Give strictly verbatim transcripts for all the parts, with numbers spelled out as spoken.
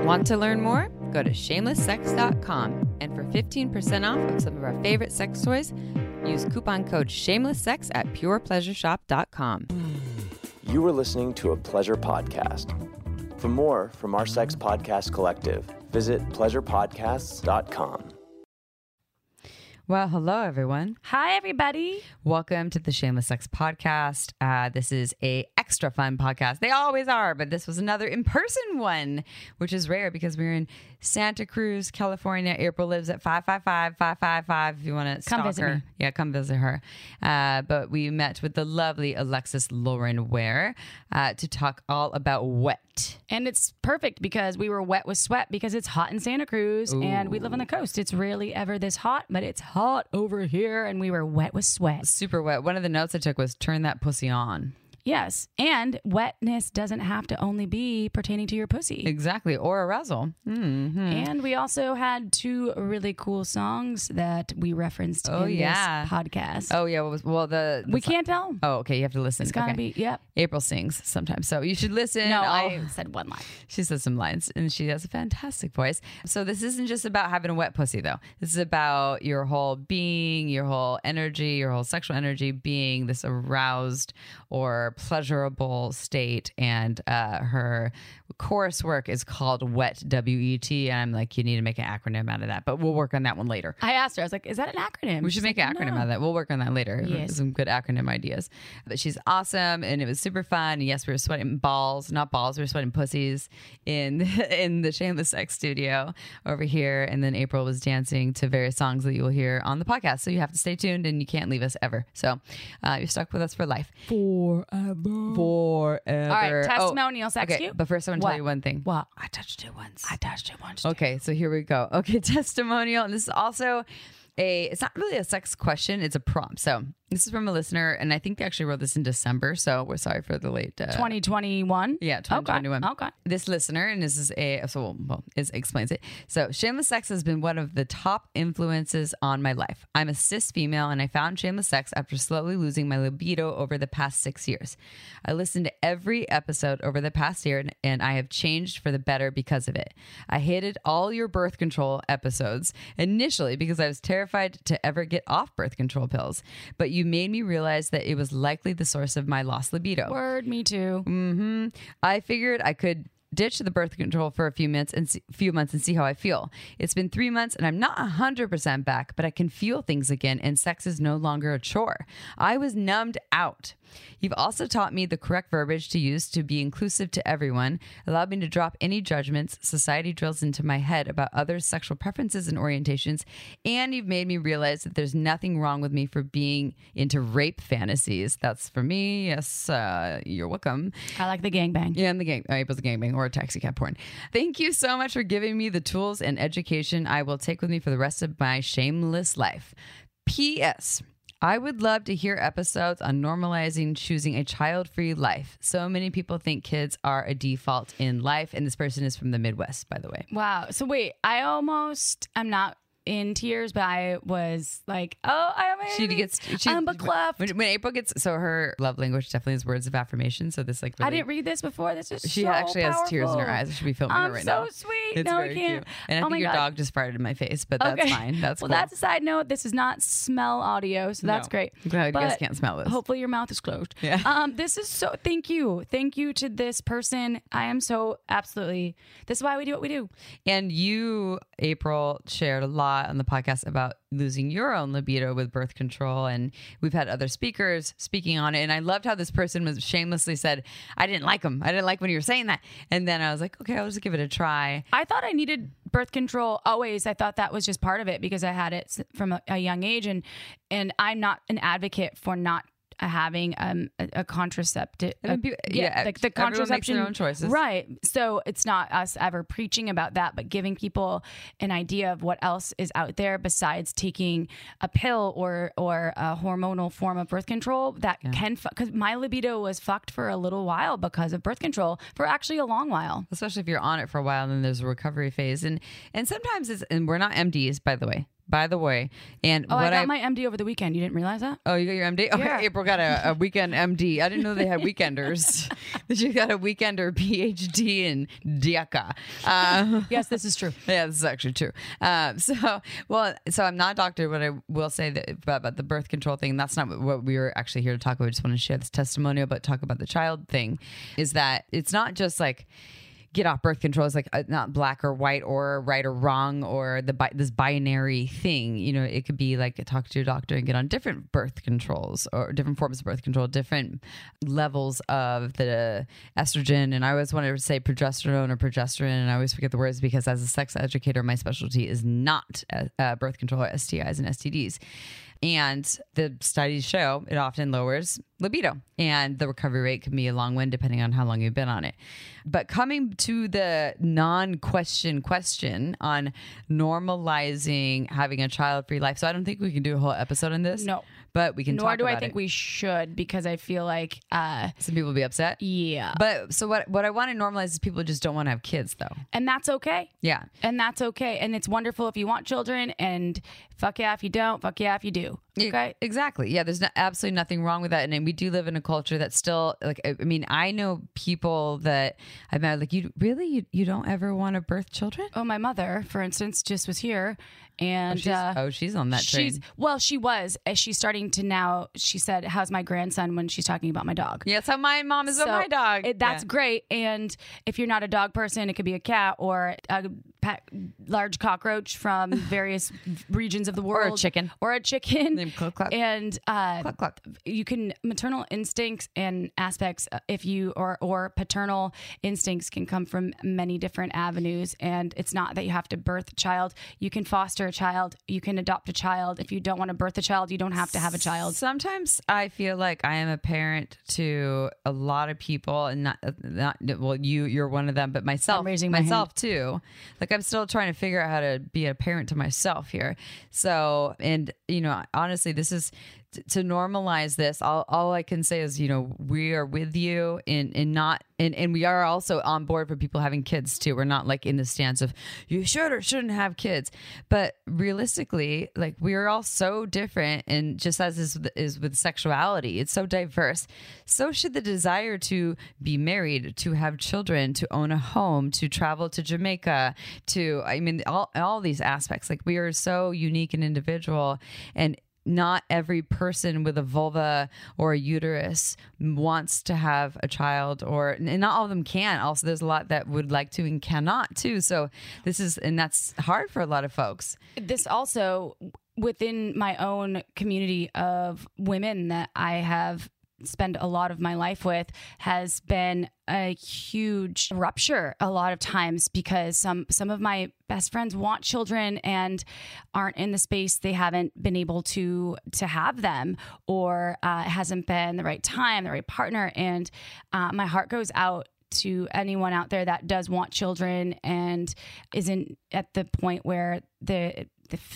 Want to learn more? Go to shameless sex dot com, and for fifteen percent off of some of our favorite sex toys, use coupon code shameless sex at pure pleasure shop dot com. You are listening to a Pleasure Podcast. For more from our Sex Podcast Collective, visit pleasure podcasts dot com. Well, hello, everyone. Hi, everybody. Welcome to the Shameless Sex Podcast. Uh, this is a extra fun podcast. They always are, but this was another in-person one, which is rare because we're in Santa Cruz, California. April lives at five five five, five five five if you want to stalk her. Come visit me. Yeah, come visit her. Uh, but we met with the lovely Alexis Lauren Ware uh, to talk all about wet. And it's perfect because we were wet with sweat because it's hot in Santa Cruz. Ooh. And we live on the coast. It's rarely ever this hot, but it's hot. Hot over here, and we were wet with sweat. Super wet. One of the notes I took was turn that pussy on. Yes. And wetness doesn't have to only be pertaining to your pussy. Exactly. Or arousal. Mm-hmm. And we also had two really cool songs that we referenced oh, in yeah. this podcast. Oh, yeah. Well, well the, the we song. Can't tell. Oh, okay. You have to listen. It's got to okay. be, yep. April sings sometimes. So you should listen. No, I said one line. She said some lines, and she has a fantastic voice. So this isn't just about having a wet pussy, though. This is about your whole being, your whole energy, your whole sexual energy being this aroused or pleasurable state, and uh, her coursework is called WET, W E T. And I'm like, you need to make an acronym out of that, but we'll work on that one later. I asked her, I was like, is that an acronym? We should make an acronym out of that. We'll work on that later. Yes. Some good acronym ideas. But she's awesome, and it was super fun. And yes, we were sweating balls, not balls, we were sweating pussies in in the Shameless Sex studio over here. And then April was dancing to various songs that you will hear on the podcast. So you have to stay tuned, and you can't leave us ever. So uh, you're stuck with us for life. For Forever. All right, testimonial oh, sex. Okay, cute. But first I want to what? tell you one thing. What? I touched it once. I touched it once. Okay, too. So here we go. Okay, testimonial. And this is also a, it's not really a sex question. It's a prompt. So this is from a listener, and I think they actually wrote this in December. So we're sorry for the late. Uh, twenty twenty-one? Yeah, twenty twenty-one. Okay. okay. This listener, and this is a, so well, it explains it. So Shameless Sex has been one of the top influences on my life. I'm a cis female, and I found Shameless Sex after slowly losing my libido over the past six years. I listened to every episode over the past year, and, and I have changed for the better because of it. I hated all your birth control episodes initially because I was terrified to ever get off birth control pills, but you made me realize that it was likely the source of my lost libido. Word, me too. Mm-hmm. I figured I could ditch the birth control for a few minutes and see, few months and see how I feel. It's been three months and I'm not one hundred percent back, but I can feel things again, and sex is no longer a chore. I was numbed out. You've also taught me the correct verbiage to use to be inclusive to everyone, allowed me to drop any judgments society drills into my head about others' sexual preferences and orientations, and you've made me realize that there's nothing wrong with me for being into rape fantasies. That's for me. Yes, uh, you're welcome. I like the gangbang. Yeah, I'm the gangbang. I was the gangbang or a taxi cab porn. Thank you so much for giving me the tools and education I will take with me for the rest of my shameless life. P S I would love to hear episodes on normalizing choosing a child-free life. So many people think kids are a default in life. And this person is from the Midwest, by the way. Wow. So wait, I almost, I'm not in tears, but I was like, oh, I'm a, she gets, she, I'm becleft. When, when April gets, so her love language definitely is words of affirmation. So this like, really, I didn't read this before. This is she so actually powerful. Has tears in her eyes. I should be filming I'm her right so now. I'm so sweet. It's no, I can't. Cute. And I oh think your God. Dog just farted in my face, but that's okay. Fine. That's well, cool. That's a side note. This is not smell audio, so that's no. Great. I'm glad but you guys can't smell this. Hopefully your mouth is closed. Yeah. Um, this is so, thank you. Thank you to this person. I am so absolutely, this is why we do what we do. And you, April, shared a lot on the podcast about losing your own libido with birth control, and we've had other speakers speaking on it, and I loved how this person was shamelessly said, I didn't like them, I didn't like when you were saying that, and then I was like, okay, I'll just give it a try. I thought I needed birth control always. I thought that was just part of it because I had it from a, a young age, and and I'm not an advocate for not having um, a, a contraceptive. I mean, people, yeah, yeah, like the contraception. Everyone makes their own choices. Right. So it's not us ever preaching about that, but giving people an idea of what else is out there besides taking a pill or or a hormonal form of birth control that yeah. can, because my libido was fucked for a little while because of birth control, for actually a long while. Especially if you're on it for a while and then there's a recovery phase. And, and sometimes it's, and we're not M Ds, by the way. By the way, and oh, what I got I, my M D over the weekend. You didn't realize that? Oh, you got your M D? Okay, yeah. April got a, a weekend M D. I didn't know they had weekenders. She got a weekender P H D in D I A C A. Uh, yes, this is true. Yeah, this is actually true. Uh, so, well, so I'm not a doctor, but I will say that about, about the birth control thing. That's not what we were actually here to talk about. I just want to share this testimonial, but talk about the child thing. Is that it's not just like, get off birth control is like uh, not black or white or right or wrong or the bi- this binary thing. You know, it could be like talk to your doctor and get on different birth controls or different forms of birth control, different levels of the estrogen. And I always wanted to say progesterone or progesterone, and I always forget the words because as a sex educator, my specialty is not uh, birth control or S T Is and S T Ds. And the studies show it often lowers libido, and the recovery rate can be a long one depending on how long you've been on it. But coming to the non-question question on normalizing having a child-free life. So I don't think we can do a whole episode on this. No. But we can Nor talk about it. Nor do I think it. we should, because I feel like... Uh, some people will be upset. Yeah. But so what What I want to normalize is people just don't want to have kids, though. And that's okay. Yeah. And that's okay. And it's wonderful if you want children, and fuck yeah if you don't, fuck yeah if you do. Okay. Exactly. Yeah. There's no, absolutely nothing wrong with that. And, and we do live in a culture that's still like, I, I mean, I know people that I've met like, you really, you, you don't ever want to birth children? Oh, my mother, for instance, just was here. And, oh, she's, uh, oh, she's on that train. She's, well, she was, as she's starting to now, she said, how's my grandson when she's talking about my dog? Yeah. That's how my mom is so, with my dog. It, that's yeah. great. And if you're not a dog person, it could be a cat or a pet, large cockroach from various regions of the world. Or a chicken. Or a chicken. They Cluck, cluck. And uh, cluck, cluck. You can maternal instincts and aspects, if you or or paternal instincts, can come from many different avenues, and it's not that you have to birth a child. You can foster a child. You can adopt a child. If you don't want to birth a child, you don't have to have a child. Sometimes I feel like I am a parent to a lot of people, and not not well. You you're one of them, but myself, I'm raising my myself hand. too. Like I'm still trying to figure out how to be a parent to myself here. So, and you know, honestly. This is t- to normalize this. All, all I can say is, you know, we are with you in, in not, and, and we are also on board for people having kids too. We're not like in the stance of you should or shouldn't have kids, but realistically, like we are all so different. And just as is, is with sexuality, it's so diverse. So should the desire to be married, to have children, to own a home, to travel to Jamaica, to, I mean, all, all these aspects, like we are so unique and individual, and not every person with a vulva or a uterus wants to have a child, or and not all of them can. Also, there's a lot that would like to and cannot too. So this is, and that's hard for a lot of folks. This also within my own community of women that I have spend a lot of my life with has been a huge rupture a lot of times, because some, some of my best friends want children and aren't in the space. They haven't been able to, to have them, or uh, it hasn't been the right time, the right partner. And uh, my heart goes out to anyone out there that does want children and isn't at the point where the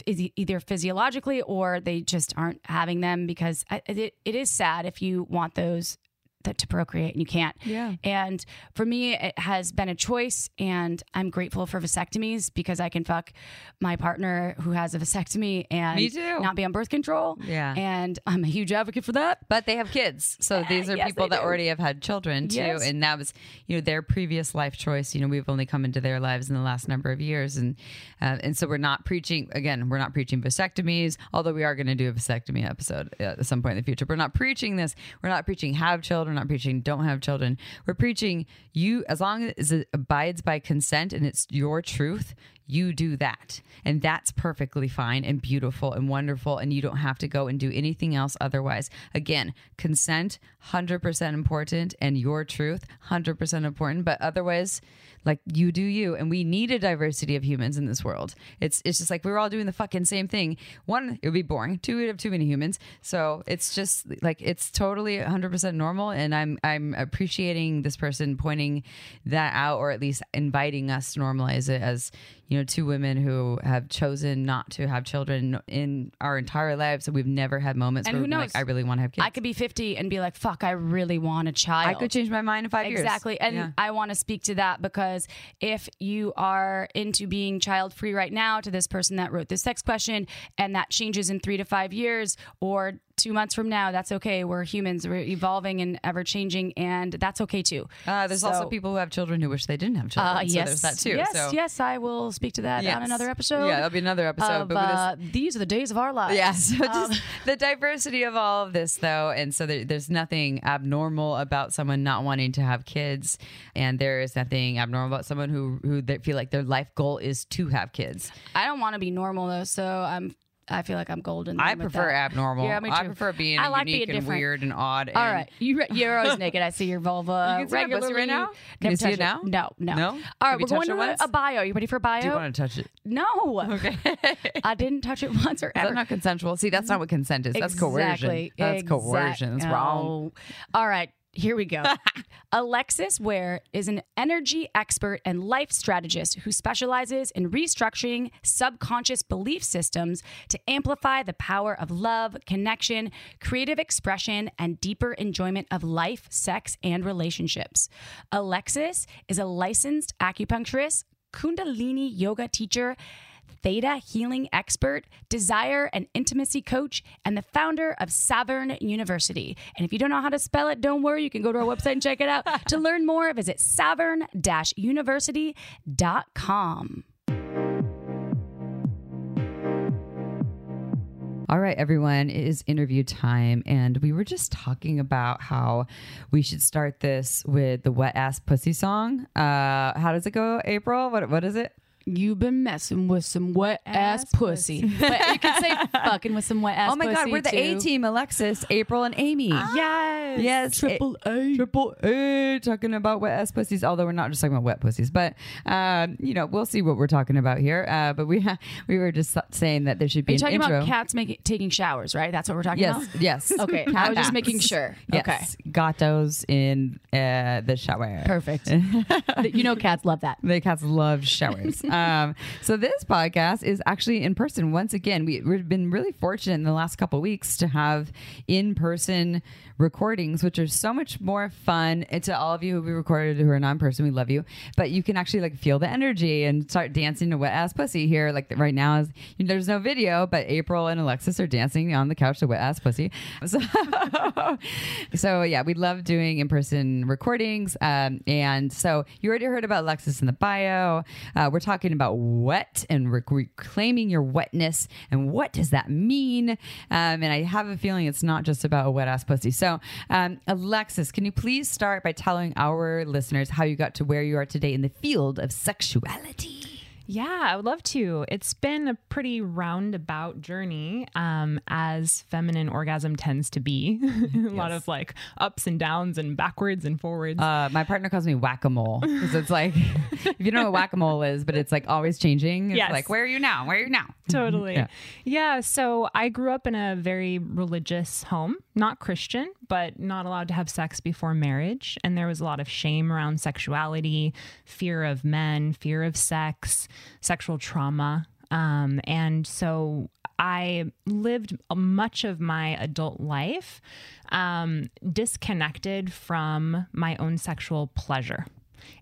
is either physiologically or they just aren't having them, because it, it is sad if you want those that to procreate and you can't. Yeah. And for me, it has been a choice, and I'm grateful for vasectomies because I can fuck my partner who has a vasectomy and me too. Not be on birth control. Yeah. And I'm a huge advocate for that. But they have kids. So these are yes, people that do. already have had children too. Yes. And that was, you know, their previous life choice. You know, we've only come into their lives in the last number of years. And, uh, and so we're not preaching, again, we're not preaching vasectomies, although we are going to do a vasectomy episode at some point in the future. We're not preaching this. We're not preaching have children. We're not preaching don't have children. We're preaching you, as long as it abides by consent and it's your truth, you do that. And that's perfectly fine and beautiful and wonderful. And you don't have to go and do anything else otherwise. Again, consent, one hundred percent important, and your truth, one hundred percent important. But otherwise, Like, you do you. And we need a diversity of humans in this world. It's it's just like, we were all doing the fucking same thing. One, it would be boring. Two, we'd have too many humans. So it's just like, it's totally one hundred percent normal. And I'm, I'm appreciating this person pointing that out, or at least inviting us to normalize it as, you know, two women who have chosen not to have children in our entire lives. So we've never had moments and where who knows? Like, I really want to have kids. I could be fifty and be like, fuck, I really want a child. I could change my mind in five exactly. years. Exactly. And yeah. I want to speak to that, because if you are into being child free right now, to this person that wrote this sex question, and that changes in three to five years or two months from now, that's okay. We're humans. We're evolving and ever changing, and that's okay too. Uh, there's so, also people who have children who wish they didn't have children. Uh, yes, so there's that too. Yes, so. yes. I will speak to that yes. on another episode. Yeah, that'll be another episode. Of, but uh, this, these are the days of our lives. Yeah. So um, just the diversity of all of this, though, and so there, there's nothing abnormal about someone not wanting to have kids, and there is nothing abnormal about someone who who they feel like their life goal is to have kids. I don't want to be normal though, so I'm. I feel like I'm golden. I prefer abnormal. Yeah, me too. I prefer being I like unique being and weird and odd. And all right. You, you're always naked. I see your vulva. You can see regularly. My right now? Can you see it, it now? No, no. No? All right, we're going to once? a bio. Are you ready for a bio? Do you want to touch it? No. Okay. I didn't touch it once or ever. That's not consensual. See, that's not what consent is. That's exactly. coercion. That's exactly. coercion. That's wrong. All right. Here we go. Alexis Ware is an energy expert and life strategist who specializes in restructuring subconscious belief systems to amplify the power of love, connection, creative expression, and deeper enjoyment of life, sex, and relationships. Alexis is a licensed acupuncturist, Kundalini yoga teacher, Theta Healing expert, desire and intimacy coach, and the founder of Sovereign University. And if you don't know how to spell it, don't worry. You can go to our website and check it out. To learn more, visit sovereign dash university dot com. All right, everyone, it is interview time, and we were just talking about how we should start this with the Wet Ass Pussy song. Uh, how does it go, April? What What is it? You've been messing with some wet ass, ass pussy. pussy. But you can say fucking with some wet ass pussy. Oh my pussy God, we're the A team, Alexis, April, and Amy. Ah, yes. Yes. Triple A. Triple A. Talking about wet ass pussies, although we're not just talking about wet pussies. But, um, you know, we'll see what we're talking about here. Uh, but we ha- we were just saying that there should be an intro. Are you talking about cats making taking showers, right? That's what we're talking yes, about? Yes, yes. Okay. I was just making sure. Yes. Okay. Gatos in uh, the shower. Perfect. You know cats love that. The cats love showers. Um, so this podcast is actually in person. Once again, we, we've been really fortunate in the last couple of weeks to have in-person recordings, which are so much more fun. And to all of you who we recorded who are non-person, we love you. But you can actually like feel the energy and start dancing to Wet Ass Pussy here. Like right now, is you know, there's no video, but April and Alexis are dancing on the couch to Wet Ass Pussy. So, so yeah, we love doing in-person recordings. Um, and so you already heard about Alexis in the bio. Uh, we're talking about wet and rec- reclaiming your wetness, and what does that mean? Um, and I have a feeling it's not just about a wet ass pussy. So, um, Alexis, can you please start by telling our listeners how you got to where you are today in the field of sexuality? Yeah, I would love to. It's been a pretty roundabout journey, um, as feminine orgasm tends to be. a yes. lot of like ups and downs and backwards and forwards. Uh, my partner calls me whack-a-mole, because it's like, if you don't know what whack-a-mole is, but it's like always changing. It's yes. like, where are you now? Where are you now? Totally. yeah. yeah. So I grew up in a very religious home, not Christian, but not allowed to have sex before marriage. And there was a lot of shame around sexuality, fear of men, fear of sex, sexual trauma. Um, and so I lived much of my adult life um, disconnected from my own sexual pleasure.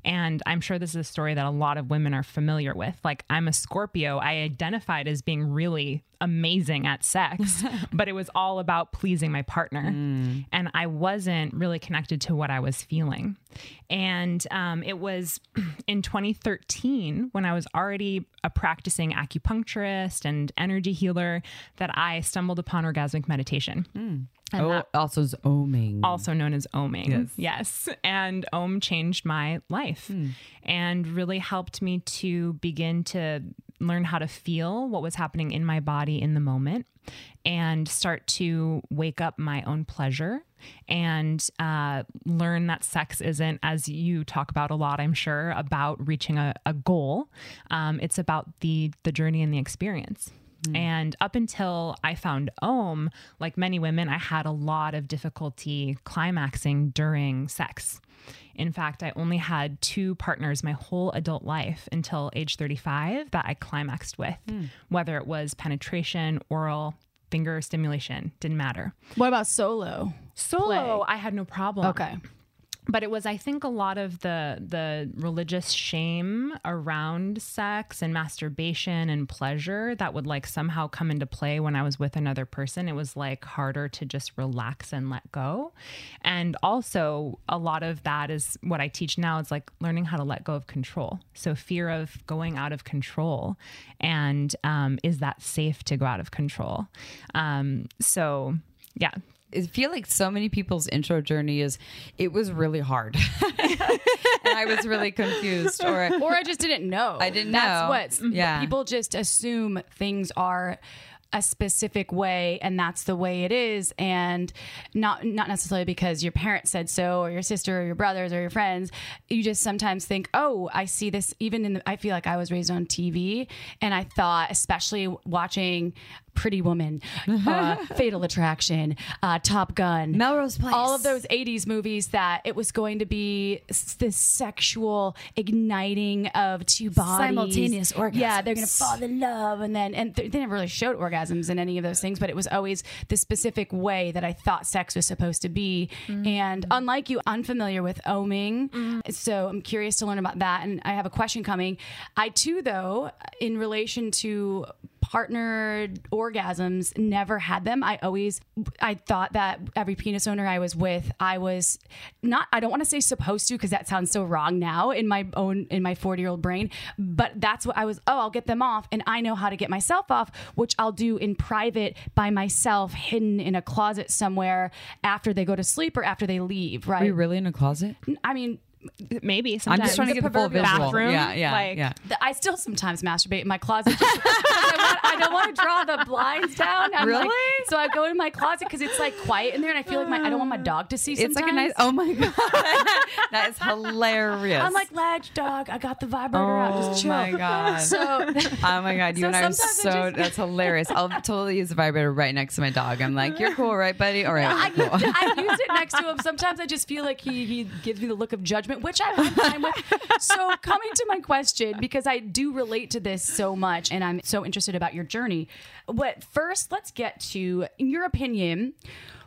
And I'm sure this is a story that a lot of women are familiar with. Like, I'm a Scorpio. I identified as being really amazing at sex, but it was all about pleasing my partner. Mm. And I wasn't really connected to what I was feeling. And um, it was in twenty thirteen, when I was already a practicing acupuncturist and energy healer, that I stumbled upon orgasmic meditation. Mm. And oh, also is oming. Also known as oming. Yes. yes. And om changed my life, mm. and really helped me to begin to learn how to feel what was happening in my body in the moment and start to wake up my own pleasure and uh, learn that sex isn't, as you talk about a lot, I'm sure, about reaching a, a goal. Um, it's about the, the journey and the experience. Mm. And up until I found O M, like many women, I had a lot of difficulty climaxing during sex. In fact, I only had two partners my whole adult life until age thirty-five that I climaxed with, mm. whether it was penetration, oral, finger stimulation, didn't matter. What about solo? Solo, play? I had no problem. Okay. But it was, I think, a lot of the the religious shame around sex and masturbation and pleasure that would like somehow come into play when I was with another person. It was like harder to just relax and let go. And also a lot of that is what I teach now. It's like learning how to let go of control. So fear of going out of control. And um, is that safe to go out of control? Um, so, yeah. I feel like so many people's intro journey is it was really hard and I was really confused or I, or I just didn't know. I didn't that's know. What yeah. people just assume things are a specific way and that's the way it is. And not, not necessarily because your parents said so or your sister or your brothers or your friends. You just sometimes think, oh, I see this even in the, I feel like I was raised on T V and I thought, especially watching Pretty Woman, uh, Fatal Attraction, uh, Top Gun, Melrose Place, all of those eighties movies that it was going to be s- this sexual igniting of two bodies, simultaneous orgasms. Yeah, they're going to fall in love, and then and th- they never really showed orgasms in any of those things, but it was always the specific way that I thought sex was supposed to be. Mm-hmm. And unlike you, unfamiliar with oming, mm-hmm. so I'm curious to learn about that. And I have a question coming. I too, though, in relation to partnered orgasms, never had them. I always, I thought that every penis owner I was with, I was not, I don't want to say supposed to, because that sounds so wrong now in my own, in my forty year old brain, but that's what I was, oh, I'll get them off. And I know how to get myself off, which I'll do in private by myself, hidden in a closet somewhere after they go to sleep or after they leave. Right. Are you really in a closet? I mean, maybe sometimes. I'm just trying to get the full visual. Bathroom, yeah, yeah, like, yeah. Th- I still sometimes masturbate in my closet. Just I, want, I don't want to draw the blinds down. I'm really? Like, so I go in my closet because it's like quiet in there, and I feel like my I don't want my dog to see. Sometimes. It's like a nice. Oh my god, that is hilarious. I'm like, ledge dog. I got the vibrator oh out. Just chill. Oh my god. So oh my god, you so and I are so just... that's hilarious. I'll totally use the vibrator right next to my dog. I'm like, you're cool, right, buddy? All right. No, I, cool. used it, I used it next to him. Sometimes I just feel like he he gives me the look of judgment. Which I'm fine with. So coming to my question, because I do relate to this so much and I'm so interested about your journey. But first, let's get to, in your opinion,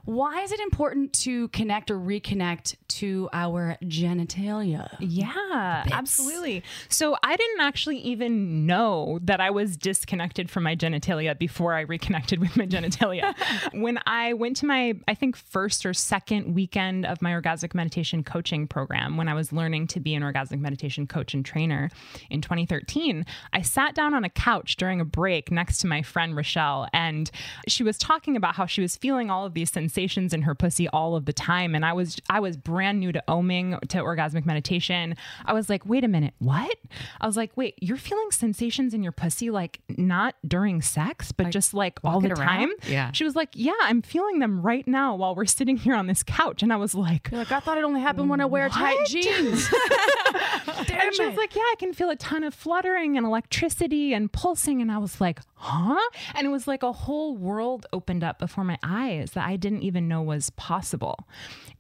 why is it important to connect or reconnect to our genitalia? Yeah, absolutely. So I didn't actually even know that I was disconnected from my genitalia before I reconnected with my genitalia. When I went to my, I think, first or second weekend of my orgasmic meditation coaching program, when I was learning to be an orgasmic meditation coach and trainer in twenty thirteen, I sat down on a couch during a break next to my friend Rochelle, and she was talking about how she was feeling all of these sensations sensations in her pussy all of the time. And I was, I was brand new to oming, to orgasmic meditation. I was like, wait a minute, what? I was like, wait, you're feeling sensations in your pussy, like not during sex, but like, just like all the time. Yeah. She was like, yeah, I'm feeling them right now while we're sitting here on this couch. And I was like, you're like, I thought it only happened when I wear what? Tight jeans. And she was like, yeah, I can feel a ton of fluttering and electricity and pulsing. And I was like, huh? And it was like a whole world opened up before my eyes that I didn't even know was possible.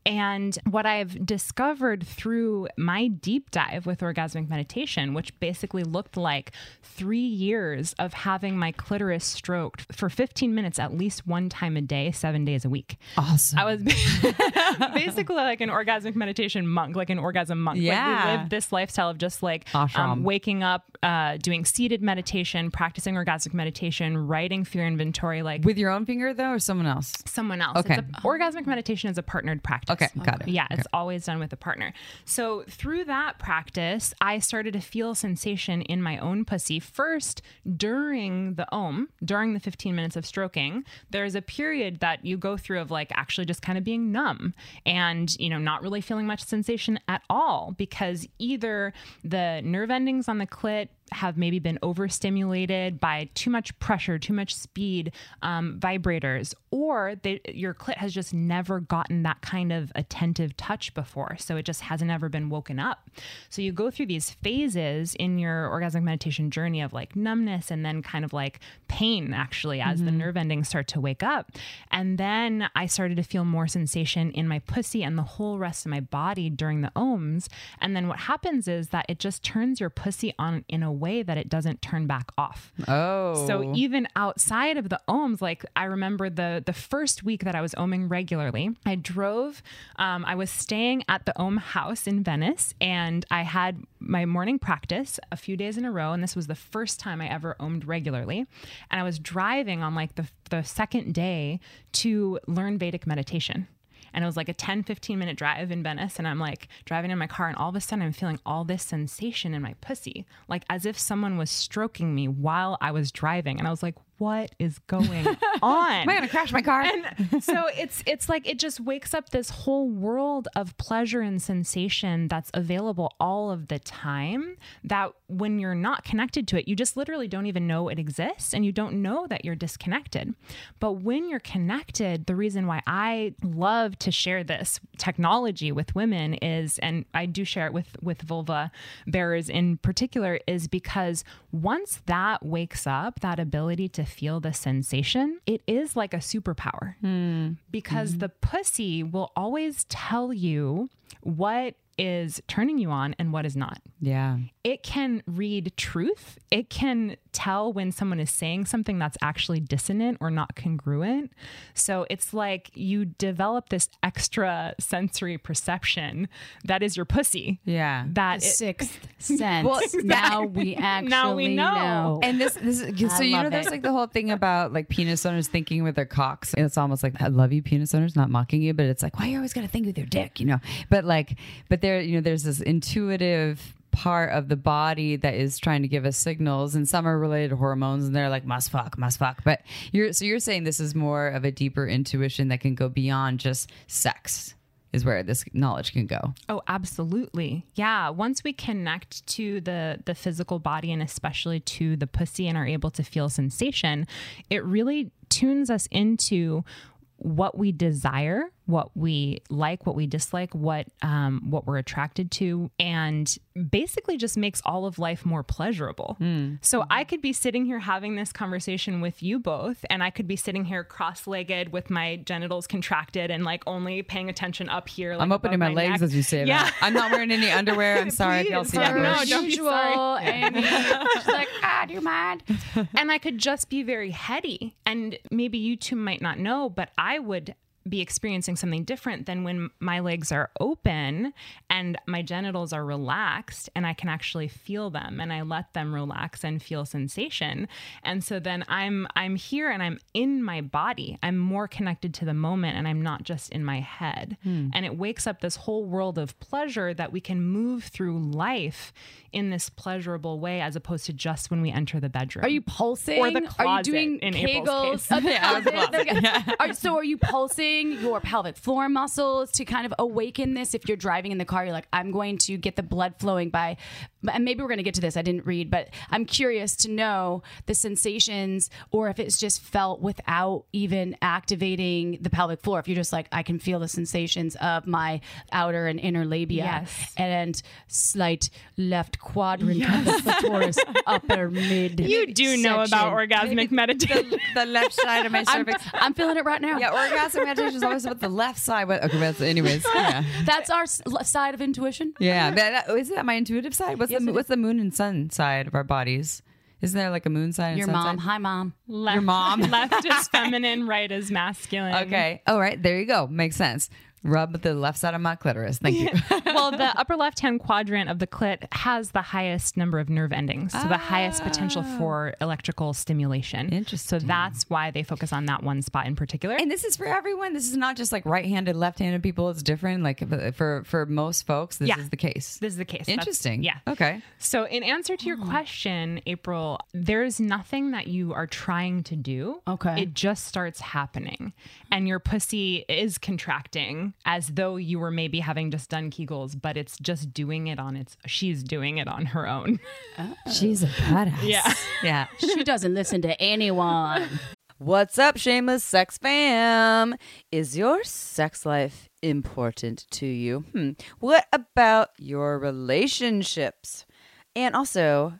And what I've discovered through my deep dive with orgasmic meditation, which basically looked like three years of having my clitoris stroked for fifteen minutes at least one time a day, seven days a week. Awesome. I was basically like an orgasmic meditation monk, like an orgasm monk. Yeah. Like we lived this lifestyle of just like um, waking up, uh, doing seated meditation, practicing orgasmic meditation, writing fear inventory. Like with your own finger though, or someone else? Someone else. Okay. It's a, orgasmic meditation is a partnered practice. Okay, got it. Yeah, okay. It's always done with a partner. So through that practice, I started to feel sensation in my own pussy first during the O M, during the fifteen minutes of stroking. There's a period that you go through of like actually just kind of being numb and, you know, not really feeling much sensation at all, because either the nerve endings on the clit have maybe been overstimulated by too much pressure, too much speed, um, vibrators, or they, your clit has just never gotten that kind of attentive touch before. So it just hasn't ever been woken up. So you go through these phases in your orgasmic meditation journey of like numbness and then kind of like pain, actually, as mm-hmm. the nerve endings start to wake up. And then I started to feel more sensation in my pussy and the whole rest of my body during the O M S. And then what happens is that it just turns your pussy on in a way that it doesn't turn back off. Oh. So even outside of the O M S, like I remember the the first week that I was O M ing regularly, I drove, um, I was staying at the O M house in Venice, and I had my morning practice a few days in a row. And this was the first time I ever O M ed regularly. And I was driving on like the, the second day to learn Vedic meditation. And it was like a ten, fifteen minute drive in Venice. And I'm like driving in my car, and all of a sudden I'm feeling all this sensation in my pussy, like as if someone was stroking me while I was driving. And I was like, what is going on? Am I gonna crash my car? And so it's it's like it just wakes up this whole world of pleasure and sensation that's available all of the time, that when you're not connected to it, you just literally don't even know it exists, and you don't know that you're disconnected. But when you're connected, the reason why I love to share this technology with women is, and I do share it with with vulva bearers in particular, is because once that wakes up, that ability to feel the sensation, it is like a superpower, mm. because mm-hmm. the pussy will always tell you what is turning you on and what is not. Yeah. It can read truth. It can tell when someone is saying something that's actually dissonant or not congruent. So it's like you develop this extra sensory perception that is your pussy. Yeah. That it, sixth sense. Well, exactly. Now we actually now we know. know. And this, this is, so you know, it. There's like the whole thing about like penis owners thinking with their cocks. It's almost like, I love you, penis owners, not mocking you, but it's like, why are you always going to think with your dick, you know? But like, but there, you know, there's this intuitive part of the body that is trying to give us signals, and some are related to hormones, and they're like must fuck, must fuck. But you're, so you're saying this is more of a deeper intuition that can go beyond just sex, is where this knowledge can go. Oh, absolutely. Yeah. Once we connect to the, the physical body, and especially to the pussy, and are able to feel sensation, it really tunes us into what we desire, what we like, what we dislike, what, um, what we're attracted to, and basically just makes all of life more pleasurable. Mm. So I could be sitting here having this conversation with you both, and I could be sitting here cross-legged with my genitals contracted and like only paying attention up here. Like I'm opening my, my legs neck. As you say that. Yeah. I'm not wearing any underwear. I'm sorry. Please, if y'all see yeah, no, don't be sorry. And she's like, ah, do you mind? And I could just be very heady, and maybe you two might not know, but I would be experiencing something different than when my legs are open and my genitals are relaxed, and I can actually feel them, and I let them relax and feel sensation. And so then I'm, I'm here, and I'm in my body. I'm more connected to the moment, and I'm not just in my head. Hmm. And it wakes up this whole world of pleasure that we can move through life in this pleasurable way, as opposed to just when we enter the bedroom. Are you pulsing? Or the closet? Are you doing in April's case. Yeah. Are, so are you pulsing your pelvic floor muscles to kind of awaken this? If you're driving in the car, you're like, I'm going to get the blood flowing by, and maybe we're going to get to this, I didn't read, but I'm curious to know the sensations, or if it's just felt without even activating the pelvic floor. If you're just like, I can feel the sensations of my outer and inner labia, yes. and slight left quadrant yes. of the clitoris, upper mid. You do section. Know about orgasmic meditation. The, the left side of my cervix. I'm, I'm feeling it right now. Yeah, orgasmic meditation is always about the left side. But, okay, but anyways, yeah. That's our s- side of intuition. Yeah, that, is that my intuitive side? What's, yes, the, what's the moon and sun side of our bodies? Isn't there like a moon side? And your sun mom, side? Hi mom. Left, your mom. Left is feminine, right is masculine. Okay. All right. There you go. Makes sense. Rub the left side of my clitoris. Thank you. Well, the upper left-hand quadrant of the clit has the highest number of nerve endings, so ah. the highest potential for electrical stimulation. Interesting. So that's why they focus on that one spot in particular. And this is for everyone. This is not just like right-handed, left-handed people. It's different. Like for for most folks, this yeah. is the case. This is the case. Interesting. That's, yeah. Okay. So in answer to your oh. question, April, there's nothing that you are trying to do. Okay. It just starts happening, and your pussy is contracting thing as though you were maybe having just done Kegels, but it's just doing it on its, she's doing it on her own. Oh. She's a badass. Yeah. Yeah. She doesn't listen to anyone. What's up, Shameless Sex fam? Is your sex life important to you? Hmm. What about your relationships? And also,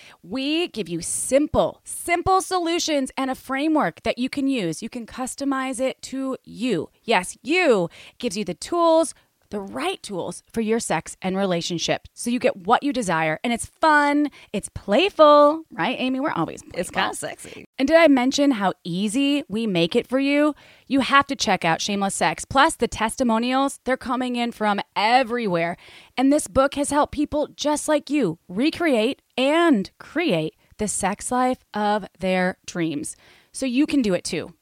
We give you simple, simple solutions and a framework that you can use. You can customize it to you. Yes, you. It gives you the tools, the right tools for your sex and relationship. So you get what you desire, and it's fun. It's playful, right, Amy? We're always playful. It's kind of sexy. And did I mention how easy we make it for you? You have to check out Shameless Sex. Plus, the testimonials, they're coming in from everywhere. And this book has helped people just like you recreate and create the sex life of their dreams. So you can do it too.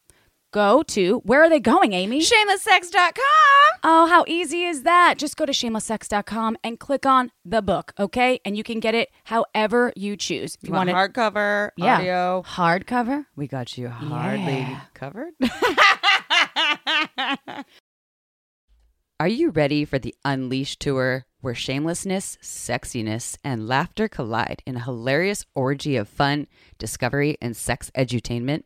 Go to, where are they going, Amy? shameless sex dot com. Oh, how easy is that? Just go to shameless sex dot com and click on the book, okay? And you can get it however you choose. If you, you want, want hardcover, yeah. Audio. Hardcover? We got you hardly yeah. covered. Are you ready for the Unleashed Tour, where shamelessness, sexiness, and laughter collide in a hilarious orgy of fun, discovery, and sex edutainment?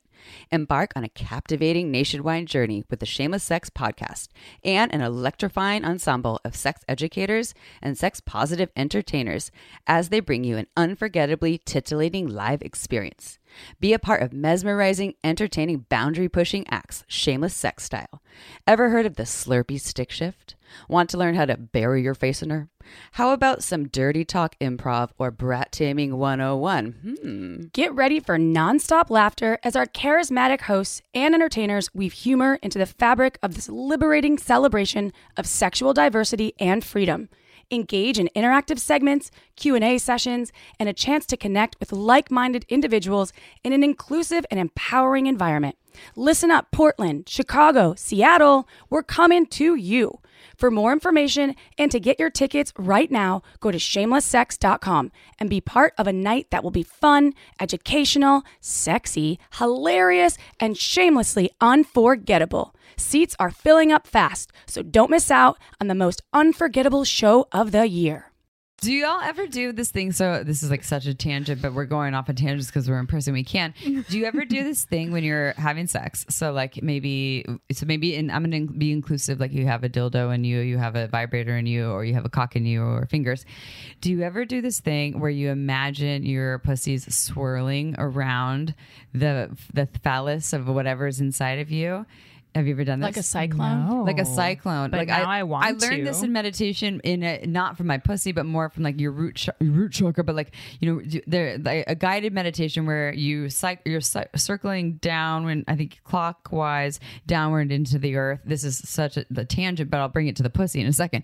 Embark on a captivating nationwide journey with the Shameless Sex podcast and an electrifying ensemble of sex educators and sex-positive entertainers as they bring you an unforgettably titillating live experience. Be a part of mesmerizing, entertaining, boundary-pushing acts, shameless sex style. Ever heard of the Slurpee stick shift? Want to learn how to bury your face in her? How about some dirty talk improv or brat taming one oh one? Hmm. Get ready for nonstop laughter as our charismatic hosts and entertainers weave humor into the fabric of this liberating celebration of sexual diversity and freedom. Engage in interactive segments, Q and A sessions, and a chance to connect with like-minded individuals in an inclusive and empowering environment. Listen up, Portland, Chicago, Seattle, we're coming to you. For more information and to get your tickets right now, go to shameless sex dot com and be part of a night that will be fun, educational, sexy, hilarious, and shamelessly unforgettable. Seats are filling up fast, so don't miss out on the most unforgettable show of the year. Do y'all ever do this thing? So this is like such a tangent, but we're going off on tangents because we're in person. We can. Do you ever do this thing when you're having sex? So like maybe, so maybe, and I'm going to be inclusive. Like you have a dildo in you, you have a vibrator in you, or you have a cock in you, or fingers. Do you ever do this thing where you imagine your pussies swirling around the the phallus of whatever's inside of you? Have you ever done this? Like a cyclone? No. Like a cyclone. But like now I, I want I learned to. this in meditation, in a, not from my pussy, but more from like your root sh- your root chakra. But like, you know, there like a guided meditation where you cy- you're cy- circling down, when I think clockwise downward into the earth. This is such a the tangent, but I'll bring it to the pussy in a second.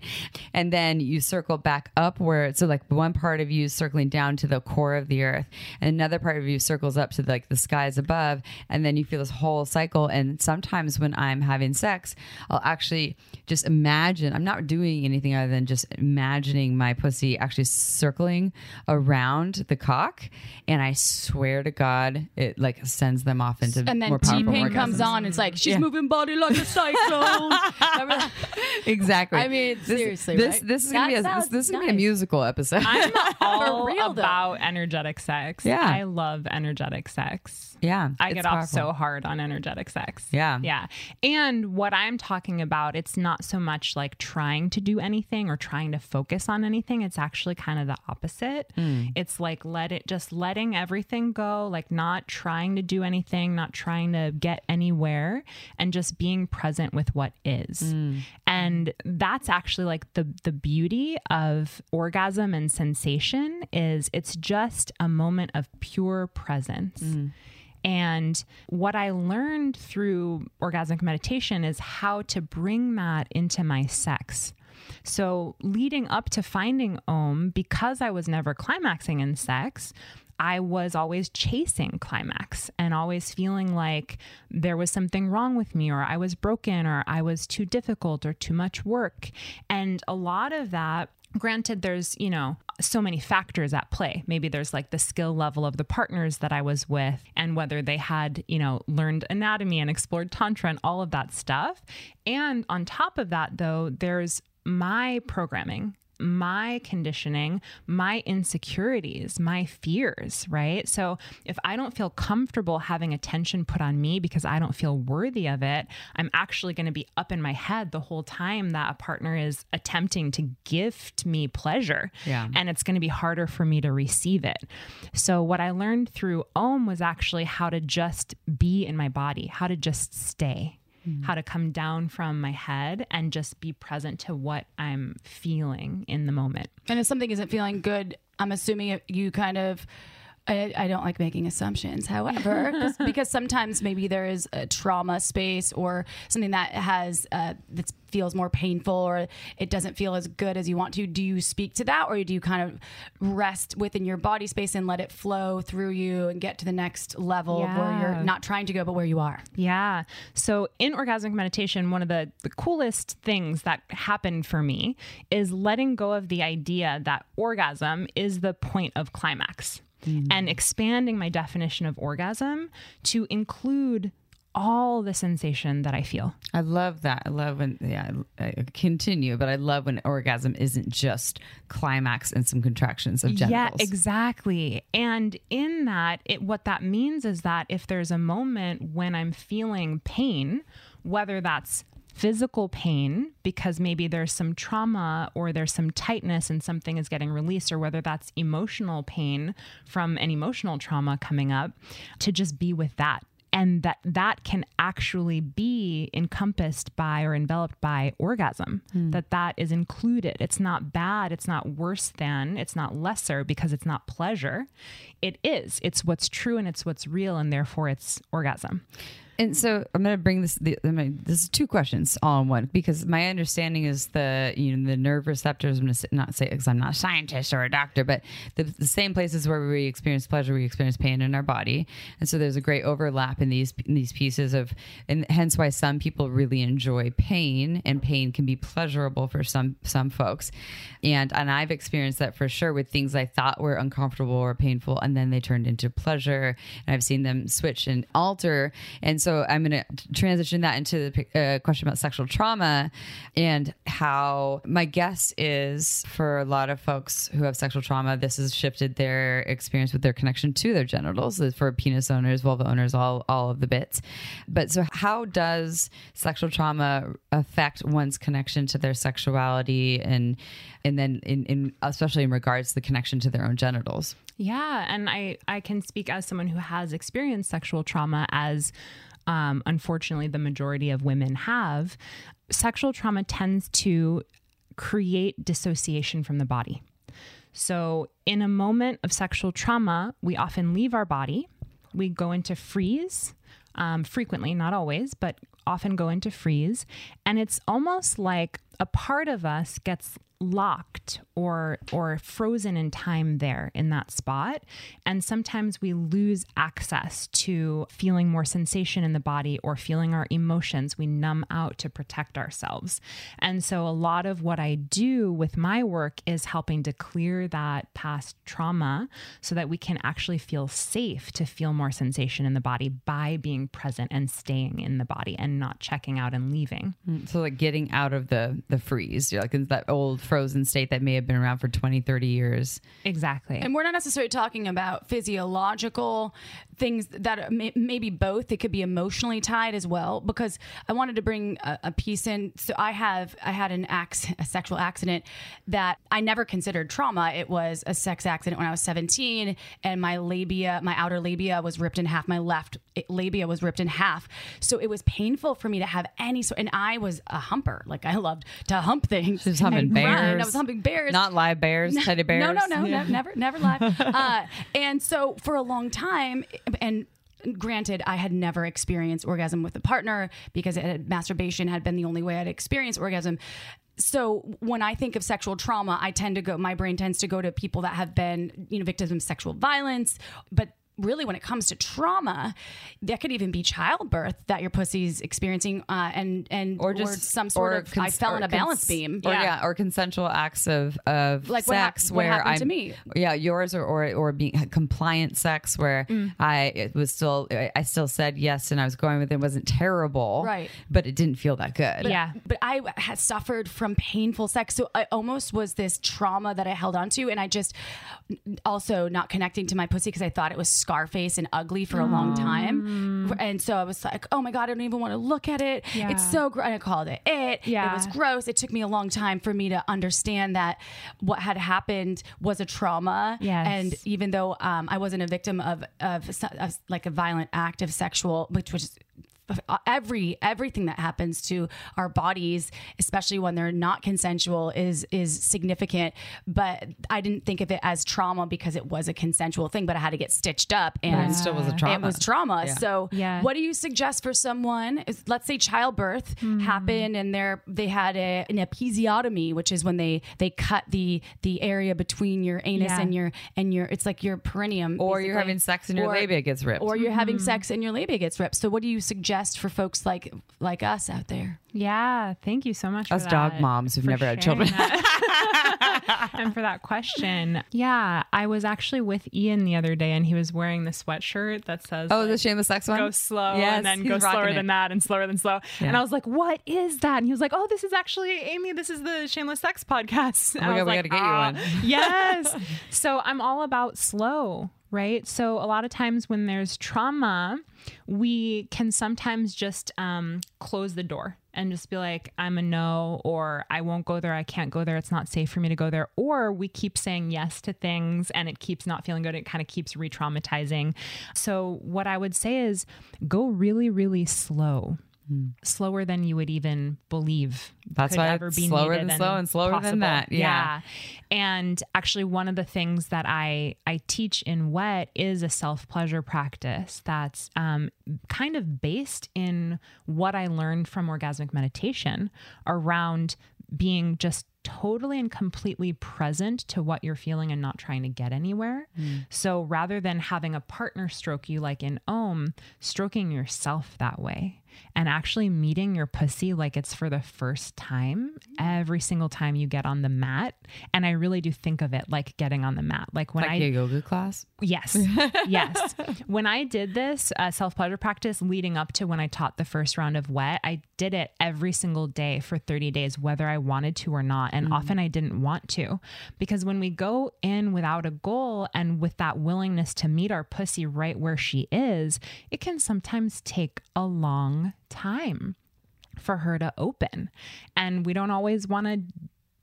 And then you circle back up where, so like one part of you is circling down to the core of the earth, and another part of you circles up to the, like the skies above. And then you feel this whole cycle. And sometimes when I'm having sex, I'll actually just imagine, I'm not doing anything other than just imagining my pussy actually circling around the cock, and I swear to God, it like sends them off into and then more powerful T-Pain orgasms. Comes on, it's like, she's yeah. moving body like a cyclone. Exactly. I mean, this, seriously, this, right? This is going to be a, this, this is gonna nice. be a musical episode. I'm all For real, about though. energetic sex. Yeah. I love energetic sex. Yeah. I get powerful. off so hard on energetic sex. Yeah. Yeah. And what I'm talking about, it's not so much like trying to do anything or trying to focus on anything. It's actually kind of the opposite. Mm. It's like let it just letting everything go, like not trying to do anything, not trying to get anywhere, and just being present with what is. Mm. And that's actually like the the beauty of orgasm and sensation is it's just a moment of pure presence. Mm. And what I learned through orgasmic meditation is how to bring that into my sex. So leading up to finding O M, because I was never climaxing in sex, I was always chasing climax and always feeling like there was something wrong with me, or I was broken, or I was too difficult, or too much work. And a lot of that, granted, there's, you know, so many factors at play. Maybe there's like the skill level of the partners that I was with and whether they had, you know, learned anatomy and explored tantra and all of that stuff. And on top of that, though, there's my programming, my conditioning, my insecurities, my fears, right? So if I don't feel comfortable having attention put on me because I don't feel worthy of it, I'm actually going to be up in my head the whole time that a partner is attempting to gift me pleasure. Yeah. And it's going to be harder for me to receive it. So what I learned through O M was actually how to just be in my body, how to just stay. Mm-hmm. How to come down from my head and just be present to what I'm feeling in the moment. And if something isn't feeling good, I'm assuming you kind of, I, I don't like making assumptions, however, because sometimes maybe there is a trauma space or something that has, uh, that feels more painful or it doesn't feel as good as you want to. Do you speak to that, or do you kind of rest within your body space and let it flow through you and get to the next level yeah. where you're not trying to go, but where you are? Yeah. So in orgasmic meditation, one of the, the coolest things that happened for me is letting go of the idea that orgasm is the point of climax. Mm-hmm. And expanding my definition of orgasm to include all the sensation that I feel. I love that. I love when, yeah, I, I continue, but I love when orgasm isn't just climax and some contractions of genitals. Yeah, exactly. And in that, it, what that means is that if there's a moment when I'm feeling pain, whether that's physical pain, because maybe there's some trauma or there's some tightness and something is getting released, or whether that's emotional pain from an emotional trauma coming up, to just be with that. And that that can actually be encompassed by or enveloped by orgasm, mm. that that is included. It's not bad. It's not worse than, it's not lesser, because it's not pleasure. It is. It's what's true and it's what's real, and therefore it's orgasm. And so I'm going to bring this, the, I'm gonna, this is two questions all in one, because my understanding is the, you know, the nerve receptors, I'm going to not say it because I'm not a scientist or a doctor, but the, the same places where we experience pleasure, we experience pain in our body. And so there's a great overlap in these, in these pieces of, and hence why some people really enjoy pain, and pain can be pleasurable for some, some folks. And, and I've experienced that for sure with things I thought were uncomfortable or painful, and then they turned into pleasure, and I've seen them switch and alter. And so So I'm going to transition that into the uh, question about sexual trauma, and how my guess is for a lot of folks who have sexual trauma, this has shifted their experience with their connection to their genitals, for penis owners, vulva owners, all, all of the bits. But so how does sexual trauma affect one's connection to their sexuality, and, and then in, in, especially in regards to the connection to their own genitals? Yeah. And I, I can speak as someone who has experienced sexual trauma, as Um, unfortunately, the majority of women have. Sexual trauma tends to create dissociation from the body. So in a moment of sexual trauma, we often leave our body. We go into freeze, um, frequently, not always, but often go into freeze. And it's almost like a part of us gets locked or or frozen in time there in that spot. And sometimes we lose access to feeling more sensation in the body or feeling our emotions. We numb out to protect ourselves. And so a lot of what I do with my work is helping to clear that past trauma so that we can actually feel safe to feel more sensation in the body by being present and staying in the body and not checking out and leaving. So like getting out of the, the freeze, you're like in that old frozen state that may have been around for twenty, thirty years. Exactly. And we're not necessarily talking about physiological things that may, maybe both. It could be emotionally tied as well, because I wanted to bring a, a piece in. So I have, I had an acc- a sexual accident that I never considered trauma. It was a sex accident when I was seventeen, and my labia, my outer labia was ripped in half. My left labia was ripped in half. So it was painful for me to have any sort, and I was a humper. Like I loved to hump things. She was humping bears. Run. I was humping bears. Not live bears, no, teddy bears. No, no, no, yeah. no never, never live. Uh, and so for a long time, and Granted, I had never experienced orgasm with a partner because it had, masturbation had been the only way I'd experienced orgasm. So when I think of sexual trauma, I tend to go, my brain tends to go to people that have been, you know, victims of sexual violence. But really, when it comes to trauma, that could even be childbirth that your pussy's experiencing, uh, and and or just or some sort or of cons- I fell in a balance cons- beam, or yeah. yeah, or consensual acts of of like sex what hap- where what happened I'm to me, yeah, yours or or or being compliant sex where mm. I it was still I still said yes and I was going with it, it wasn't terrible, right? But it didn't feel that good, but, yeah. But I had suffered from painful sex, so I almost was this trauma that I held onto, and I just also not connecting to my pussy because I thought it was Scarface and ugly for a mm. long time, and so I was like, oh my god, I don't even want to look at it. Yeah. It's so gross. I called it it yeah. It was gross. It took me a long time for me to understand that what had happened was a trauma. Yes. And even though um, I wasn't a victim of, of of like a violent act of sexual, which was every everything that happens to our bodies, especially when they're not consensual, is is significant. But I didn't think of it as trauma because it was a consensual thing, but I had to get stitched up, and yeah. it still was a trauma. It was trauma. Yeah. So yeah. What do you suggest for someone? Let's say childbirth mm. happened and they're they had a, an episiotomy, which is when they they cut the the area between your anus yeah. and your and your it's like your perineum, or basically. You're having sex and your or, labia gets ripped, or you're mm. having sex and your labia gets ripped. So what do you suggest for folks like like us out there? Yeah, thank you so much for that. Us dog moms who've never had children. And for that question. Yeah, I was actually with Ian the other day and he was wearing the sweatshirt that says, oh, like, the shameless sex one? Go slow yes, and then go slower it. Than that and slower than slow. Yeah. And I was like, what is that? And he was like, oh, this is actually, Amy, this is the Shameless Sex podcast. And oh my I God, we like, gotta get ah, you one. Yes. So I'm all about slow. Right. So a lot of times when there's trauma, we can sometimes just um, close the door and just be like, I'm a no, or I won't go there. I can't go there. It's not safe for me to go there. Or we keep saying yes to things and it keeps not feeling good. It kind of keeps re-traumatizing. So what I would say is go really, really slow. Slower than you would even believe. That's why it's slower than slow and slower possible. Than that. Yeah. yeah. And actually one of the things that I, I teach in W E T is a self-pleasure practice that's um, kind of based in what I learned from orgasmic meditation around being just totally and completely present to what you're feeling and not trying to get anywhere. Mm. So rather than having a partner stroke you like in O M, stroking yourself that way and actually meeting your pussy like it's for the first time every single time you get on the mat. And I really do think of it like getting on the mat. Like when like I did yoga class. Yes. Yes. When I did this uh, self-pleasure practice leading up to when I taught the first round of W E T, I did it every single day for thirty days, whether I wanted to or not. And mm. often I didn't want to, because when we go in without a goal and with that willingness to meet our pussy right where she is, it can sometimes take a long time for her to open. And we don't always want to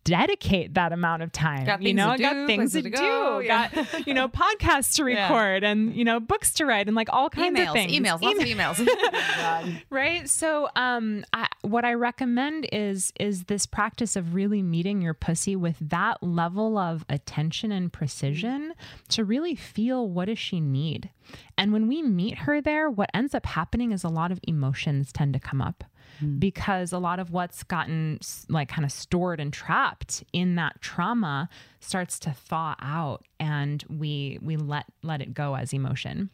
dedicate that amount of time. Got you know, do, got things to, to go, do, yeah. got, you know, podcasts to record yeah. and, you know, books to write and like all kinds emails, of things. Emails, lots emails. Of emails. Right. So, um, I, what I recommend is, is this practice of really meeting your pussy with that level of attention and precision to really feel what does she need. And when we meet her there, what ends up happening is a lot of emotions tend to come up. Because a lot of what's gotten like kind of stored and trapped in that trauma starts to thaw out, and we we let let it go as emotion.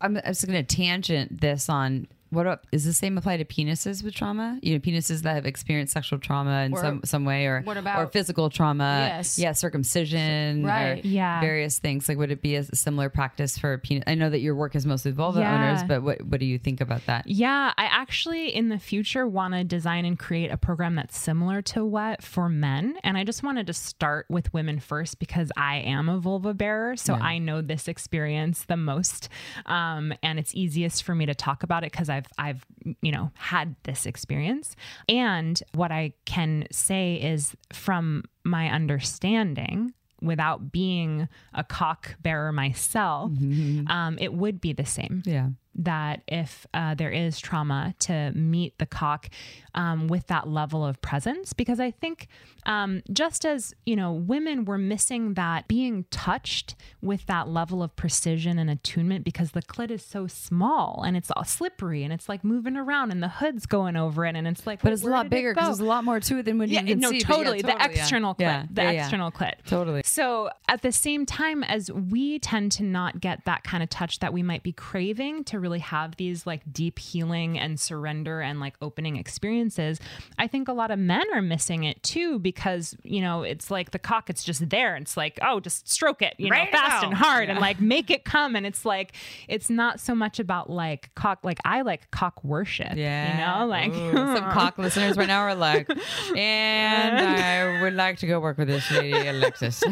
I'm, I'm just going to tangent this on what up, is the same apply to penises with trauma? You know, penises that have experienced sexual trauma in or, some some way, or what about, or physical trauma? Yes, yeah, circumcision, right? Or yeah, various things. Like, would it be a similar practice for a penis? I know that your work is mostly vulva yeah. owners, but what what do you think about that? Yeah, I actually in the future want to design and create a program that's similar to what for men, and I just wanted to start with women first because I am a vulva bearer, so yeah. I know this experience the most, um, and it's easiest for me to talk about it because I. I've, I've, you know, had this experience. And what I can say is from my understanding, without being a cock bearer myself, mm-hmm. um, it would be the same. Yeah. that if uh, there is trauma, to meet the cock um, with that level of presence. Because I think um, just as, you know, women were missing that being touched with that level of precision and attunement, because the clit is so small and it's all slippery and it's like moving around and the hood's going over it. And it's like, but it's a lot bigger because there's a lot more to it than when yeah, you can no, see. Totally, yeah, totally. The external yeah. clit, yeah. the yeah, external yeah. clit. Totally. So at the same time as we tend to not get that kind of touch that we might be craving to really have these like deep healing and surrender and like opening experiences, I think a lot of men are missing it too, because, you know, it's like the cock, it's just there. It's like, oh, just stroke it, you right know, fast and hard yeah. and like make it come. And it's like, it's not so much about like cock, like I like cock worship, yeah. you know, like ooh, some cock listeners right now are like, and I would like to go work with this lady, Alexis.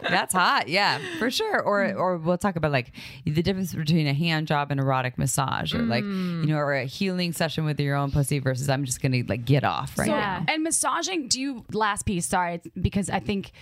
That's hot. Yeah, for sure. Or, or we'll talk about like the difference between a hand job and erotic massage, or like, you know, or a healing session with your own pussy versus I'm just going to like get off right so, now. And massaging, do you last piece, sorry, because I think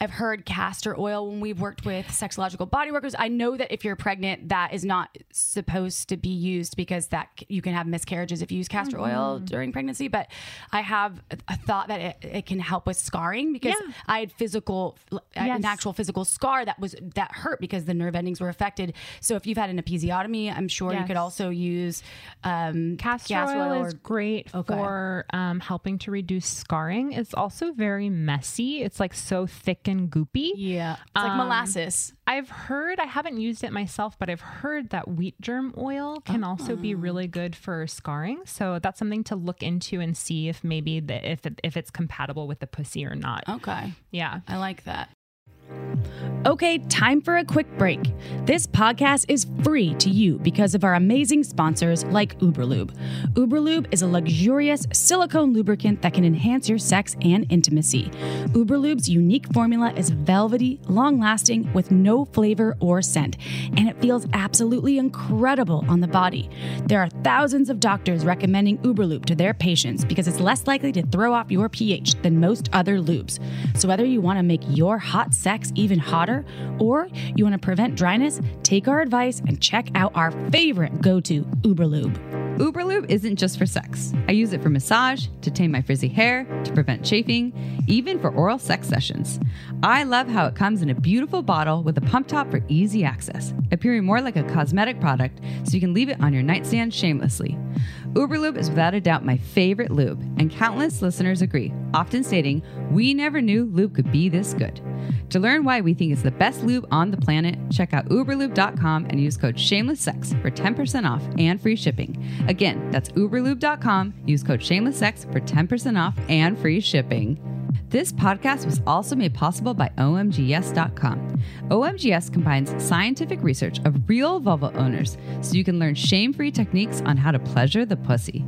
I've heard castor oil when we've worked with sexological body workers. I know that if you're pregnant, that is not supposed to be used because that you can have miscarriages if you use castor mm-hmm. oil during pregnancy. But I have a thought that it, it can help with scarring because yeah. I had physical, yes. an actual physical scar that was, that hurt because the nerve endings were affected. So if you've had an episiotomy, I'm sure yes. you could also use um, castor, castor oil, oil is or, great oh, for um, helping to reduce scarring. It's also very messy. It's like so thick and goopy. Yeah. It's um, like molasses. I've heard, I haven't used it myself, but I've heard that wheat germ oil can oh. also be really good for scarring. So that's something to look into and see if maybe the, if, it, if it's compatible with the pussy or not. Okay. Yeah. I like that. Okay, time for a quick break. This podcast is free to you because of our amazing sponsors like Uberlube. Uberlube is a luxurious silicone lubricant that can enhance your sex and intimacy. Uberlube's unique formula is velvety, long-lasting, with no flavor or scent, and it feels absolutely incredible on the body. There are thousands of doctors recommending Uberlube to their patients because it's less likely to throw off your pH than most other lubes. So whether you want to make your hot sex even hotter, or you want to prevent dryness, take our advice and check out our favorite go-to, Uberlube. Uberlube isn't just for sex. I use it for massage, to tame my frizzy hair, to prevent chafing, even for oral sex sessions. I love how it comes in a beautiful bottle with a pump top for easy access, appearing more like a cosmetic product so you can leave it on your nightstand shamelessly. Uberlube is without a doubt my favorite lube, and countless listeners agree, often stating, "We never knew lube could be this good." To learn why we think it's the best lube on the planet, check out uberlube dot com and use code shameless sex for ten percent off and free shipping. Again, that's uberlube dot com. Use code shameless sex for ten percent off and free shipping. This podcast was also made possible by O M G S dot com. O M G S combines scientific research of real vulva owners so you can learn shame-free techniques on how to pleasure the pussy.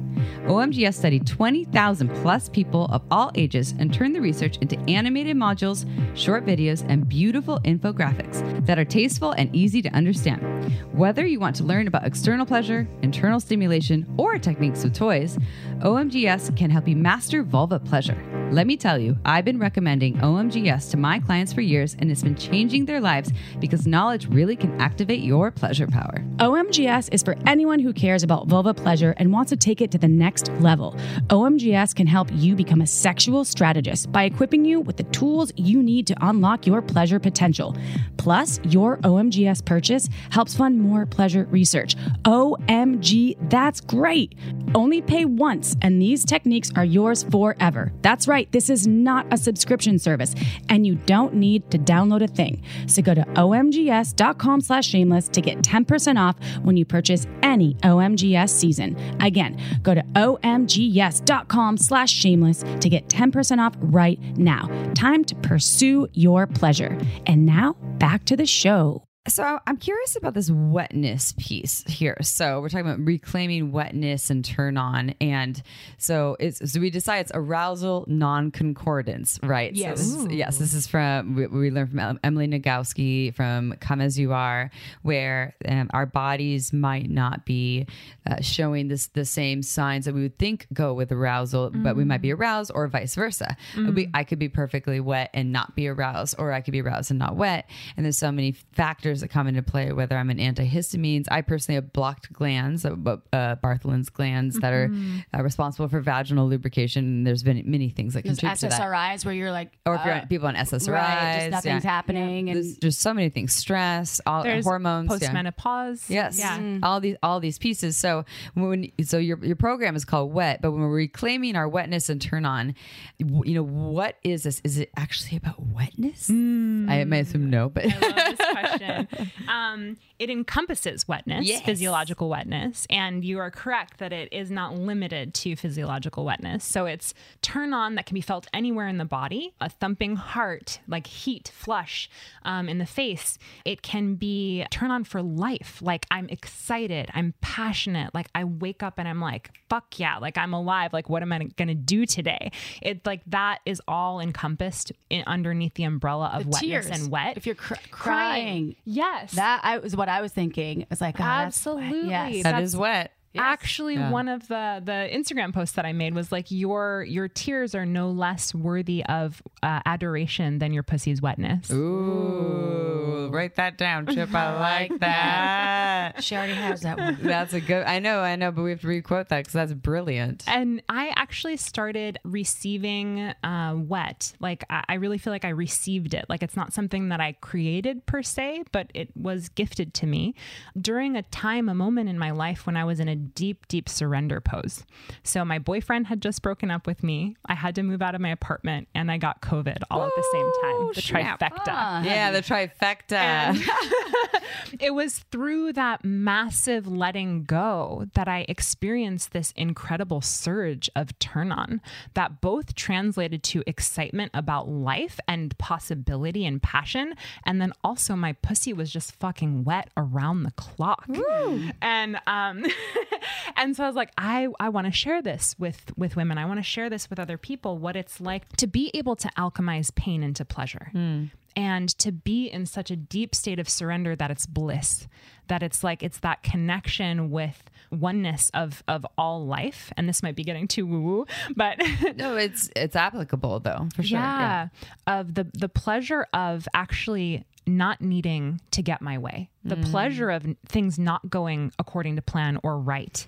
O M G S studied twenty thousand plus people of all ages and turned the research into animated modules, short videos, and beautiful infographics that are tasteful and easy to understand. Whether you want to learn about external pleasure, internal stimulation, or techniques with toys, O M G S can help you master vulva pleasure. Let me tell you, I've been recommending O M G S to my clients for years, and it's been changing their lives because knowledge really can activate your pleasure power. O M G S is for anyone who cares about vulva pleasure and wants to take it to the next level. O M G S can help you become a sexual strategist by equipping you with the tools you need to unlock your pleasure potential. Plus, your O M G S purchase helps fund more pleasure research. O M G, that's great. Only pay once, and these techniques are yours forever. That's right. This is not a subscription service, and you don't need to download a thing. So go to O M G S dot com slash shameless to get ten percent off when you purchase any O M G S season. Again, go to O M G S dot com slash shameless to get ten percent off right now. Time to pursue your pleasure. And now back to the show. So I'm curious about this wetness piece here. So we're talking about reclaiming wetness and turn on. And so it's, so we decide it's arousal non-concordance, right? Yes. So this is, yes. This is from, we, we learned from Emily Nagoski from Come As You Are, where um, our bodies might not be uh, showing this, the same signs that we would think go with arousal, mm. but we might be aroused, or vice versa. Mm. We, I could be perfectly wet and not be aroused, or I could be aroused and not wet. And there's so many factors factors that come into play, whether I'm on antihistamines. I personally have blocked glands, uh, uh, Bartholin's glands, mm-hmm. that are uh, responsible for vaginal lubrication. There's been many things that contribute to that. S S R Is where you're like... Or if you're uh, on, people on S S R Is. Right, just nothing's yeah. happening. Yeah. And there's, there's so many things. Stress, all there's hormones. Post-menopause. Yeah. Yes. Yeah. Mm. All these all these pieces. So when so your, your program is called Wet, but when we're reclaiming our wetness and turn on, you know, what is this? Is it actually about wetness? Mm. I may assume no, but... I love this question. Um, it encompasses wetness, yes. physiological wetness, and you are correct that it is not limited to physiological wetness. So it's turn on that can be felt anywhere in the body, a thumping heart, like heat, flush um, in the face. It can be turn on for life. Like I'm excited, I'm passionate, like I wake up and I'm like, fuck yeah, like I'm alive. Like what am I going to do today? It's like that is all encompassed in, underneath the umbrella of the wetness tears. And wet. If you're cr- crying. crying. Yes. That I, was what I was thinking. It's like, oh, absolutely. That's yes. That that's, is wet. Yes. Actually, yeah. one of the, the Instagram posts that I made was like, your your tears are no less worthy of uh, adoration than your pussy's wetness. Ooh, write that down, Chip. I like that. She already has that one. That's a good, I know, I know, but we have to re-quote that because that's brilliant. And I actually started receiving uh, wet. Like, I, I really feel like I received it. Like, it's not something that I created per se, but it was gifted to me during a time, a moment in my life when I was in a deep, deep surrender pose. So my boyfriend had just broken up with me. I had to move out of my apartment and I got COVID all Ooh, at the same time. The snap. trifecta. Oh, yeah, the trifecta. And it was through that massive letting go that I experienced this incredible surge of turn on that both translated to excitement about life and possibility and passion. And then also my pussy was just fucking wet around the clock. Ooh. And, um, and so I was like, I, I want to share this with, with women. I want to share this with other people, what it's like to be able to alchemize pain into pleasure. Mm. And to be in such a deep state of surrender that it's bliss, that it's like, it's that connection with oneness of, of all life. And this might be getting too woo woo, but no, it's, it's applicable though, for sure. Yeah. yeah. Of the, the pleasure of actually not needing to get my way, the mm. pleasure of things not going according to plan or right,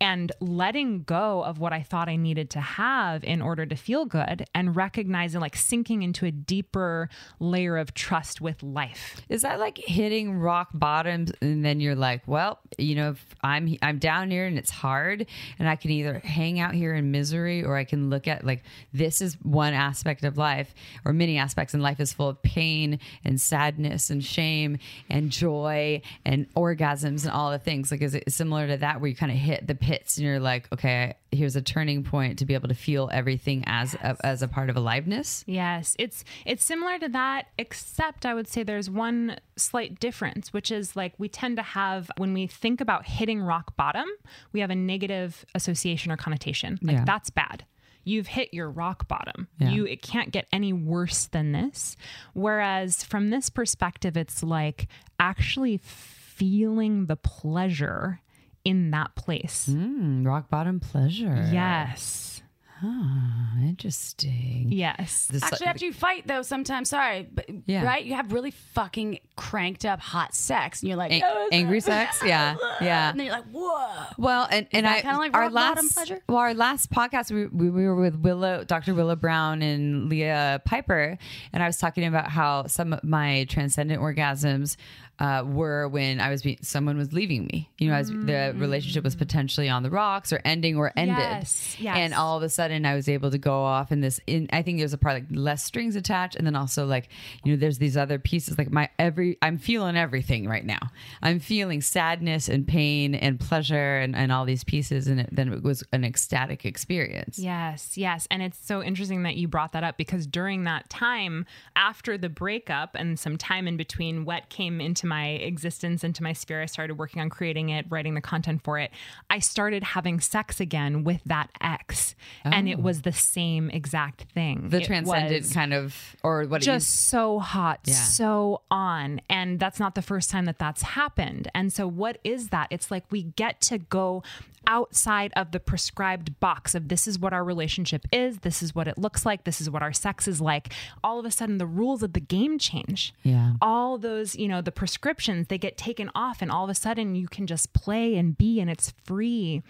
and letting go of what I thought I needed to have in order to feel good, and recognizing, like, sinking into a deeper layer of trust with life. Is that like hitting rock bottom and then you're like, well, you know, if I'm I'm down here and it's hard and I can either hang out here in misery or I can look at, like, this is one aspect of life, or many aspects, and life is full of pain and sadness and shame and joy and orgasms and all the things. Like, is it similar to that where you kind of hit the pits and you're like, okay, here's a turning point to be able to feel everything as yes. a, as a part of aliveness? Yes. It's, it's similar to that, except I would say there's one slight difference, which is, like, we tend to have, when we think about hitting rock bottom, we have a negative association or connotation. Like yeah. that's bad. You've hit your rock bottom. Yeah. You, it can't get any worse than this. Whereas from this perspective, it's like actually feeling the pleasure in that place. Mm, rock bottom pleasure. Yes. Ah, interesting. Yes. This Actually, after you fight, though, sometimes, sorry, but, yeah. right? You have really fucking cranked up hot sex, and you're like... An- oh, angry sex? Yeah, yeah. And then you're like, whoa. Well, and, and I... Kind of like our last, pleasure? Well, our last podcast, we, we, we were with Willow, Doctor Willow Brown and Leah Piper, and I was talking about how some of my transcendent orgasms Uh, were when I was being, someone was leaving me, you know, I was, the relationship was potentially on the rocks or ending or ended. Yes, yes. And all of a sudden I was able to go off in this, in, I think there's a part like less strings attached. And then also, like, you know, there's these other pieces, like my every, I'm feeling everything right now. I'm feeling sadness and pain and pleasure and, and all these pieces. And it, then it was an ecstatic experience. Yes. Yes. And it's so interesting that you brought that up, because during that time after the breakup and some time in between, what came into my existence, into my sphere. I started working on creating it, writing the content for it. I started having sex again with that ex, oh. and it was the same exact thing. The it transcendent kind of, or what? Just it so hot, yeah. so on. And that's not the first time that that's happened. And so what is that? It's like we get to go outside of the prescribed box of this is what our relationship is. This is what it looks like. This is what our sex is like. All of a sudden the rules of the game change. Yeah. All those, you know, the prescribed prescriptions, they get taken off, and all of a sudden you can just play and be, and it's free.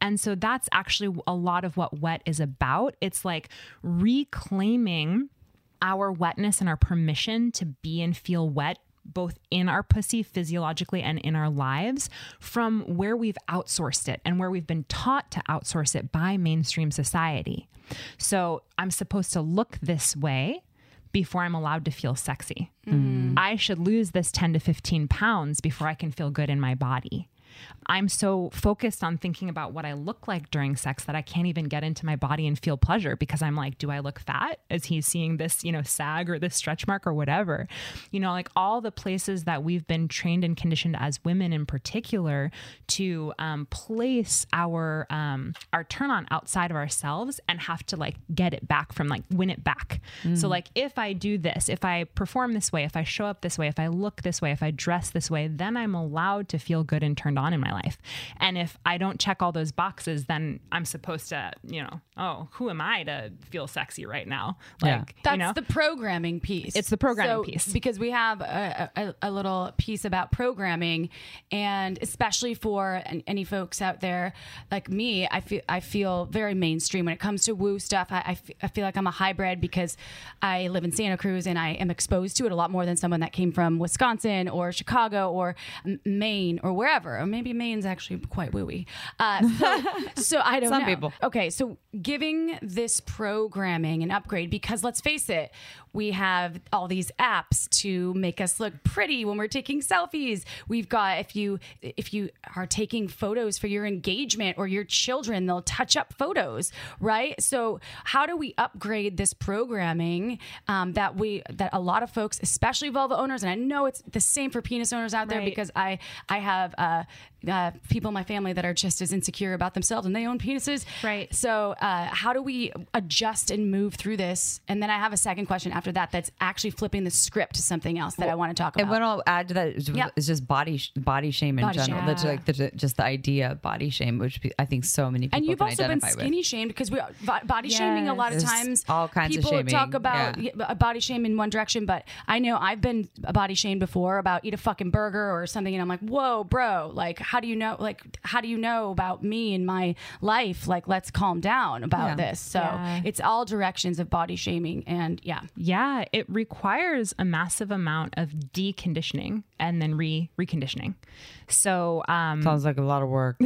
And so that's actually a lot of what wet is about. It's like reclaiming our wetness and our permission to be and feel wet, both in our pussy physiologically and in our lives, from where we've outsourced it and where we've been taught to outsource it by mainstream society. So I'm supposed to look this way before I'm allowed to feel sexy. Mm. I should lose this ten to fifteen pounds before I can feel good in my body. I'm so focused on thinking about what I look like during sex that I can't even get into my body and feel pleasure, because I'm like, do I look fat? Is he seeing this, you know, sag or this stretch mark or whatever? You know, like all the places that we've been trained and conditioned as women in particular to um, place our, um, our turn on outside of ourselves and have to like get it back from like win it back. Mm. So like, if I do this, if I perform this way, if I show up this way, if I look this way, if I dress this way, then I'm allowed to feel good and turned on in my life. And if I don't check all those boxes, then I'm supposed to, you know, oh, who am I to feel sexy right now? Like, yeah. That's you know? the programming piece. It's the programming so, piece. Because we have a, a, a little piece about programming, and especially for any folks out there like me, I feel, I feel very mainstream when it comes to woo stuff. I, I, f- I feel like I'm a hybrid because I live in Santa Cruz and I am exposed to it a lot more than someone that came from Wisconsin or Chicago or Maine or wherever. Maybe Maine's actually quite wooey. Uh, so, so I don't Some know. Some people. Okay, so giving this programming an upgrade, because let's face it, we have all these apps to make us look pretty when we're taking selfies. We've got, if you if you are taking photos for your engagement or your children, they'll touch up photos, right? So how do we upgrade this programming um, that we that a lot of folks, especially vulva owners, and I know it's the same for penis owners out there, right? Because I I have. Uh, Uh, people in my family that are just as insecure about themselves, and they own penises. Right. So uh, how do we adjust and move through this? And then I have a second question after that that's actually flipping the script to something else that well, I want to talk about. And what I'll add to that is, yep. is just body body shame in body general. Shame. That's like the, just the idea of body shame, which I think so many people. And you've can also been skinny with. shamed, because we body yes. shaming a lot There's of times. All kinds people of shaming. Talk about yeah. body shame in one direction, but I know I've been body shamed before about eat a fucking burger or something, and I'm like, whoa, bro, like. How do you know, like, how do you know about me and my life? Like, let's calm down about yeah. this. So yeah. it's all directions of body shaming. And yeah. Yeah. It requires a massive amount of deconditioning and then re reconditioning. So, um, sounds like a lot of work.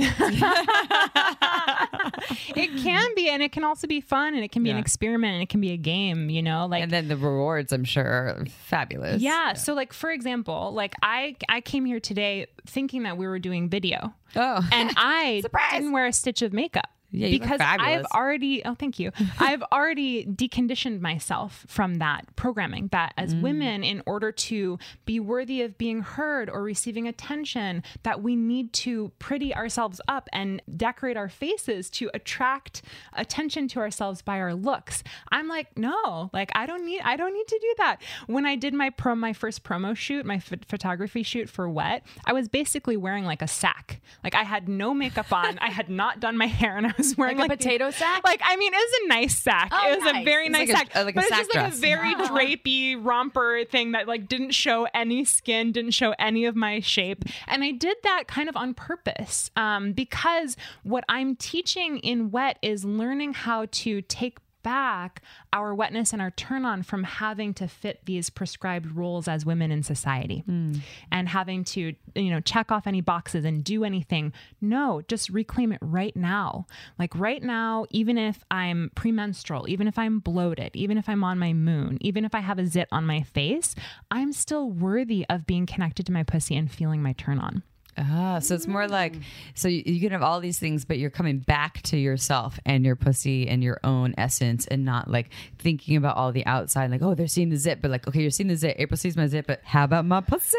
It can be, and it can also be fun, and it can be yeah. an experiment, and it can be a game, you know, like, and then the rewards, I'm sure, are fabulous. Yeah. yeah. So like, for example, like I, I came here today thinking that we were doing video. Oh. And I didn't wear a stitch of makeup. Yeah, because I've already, oh, thank you. I've already deconditioned myself from that programming that as mm. women, in order to be worthy of being heard or receiving attention, that we need to pretty ourselves up and decorate our faces to attract attention to ourselves by our looks. I'm like, no, like I don't need, I don't need to do that. When I did my pro, my first promo shoot, my ph- photography shoot for Wet, I was basically wearing like a sack. Like I had no makeup on. I had not done my hair, and I was wearing like, like a potato the, sack. Like, I mean, it was a nice sack. Oh, it was nice. a very nice like sack. A, like but a sack it's just like dress. a very wow. drapey romper thing that like didn't show any skin, didn't show any of my shape. And I did that kind of on purpose um, because what I'm teaching in Wet is learning how to take back our wetness and our turn on from having to fit these prescribed roles as women in society mm. and having to, you know, check off any boxes and do anything. No, just reclaim it right now. Like right now, even if I'm premenstrual, even if I'm bloated, even if I'm on my moon, even if I have a zit on my face, I'm still worthy of being connected to my pussy and feeling my turn on. Ah, so it's more like, so you, you can have all these things, but you're coming back to yourself and your pussy and your own essence, and not like thinking about all the outside, like, oh, they're seeing the zit, but like, okay, you're seeing the zit. April sees my zit, but how about my pussy?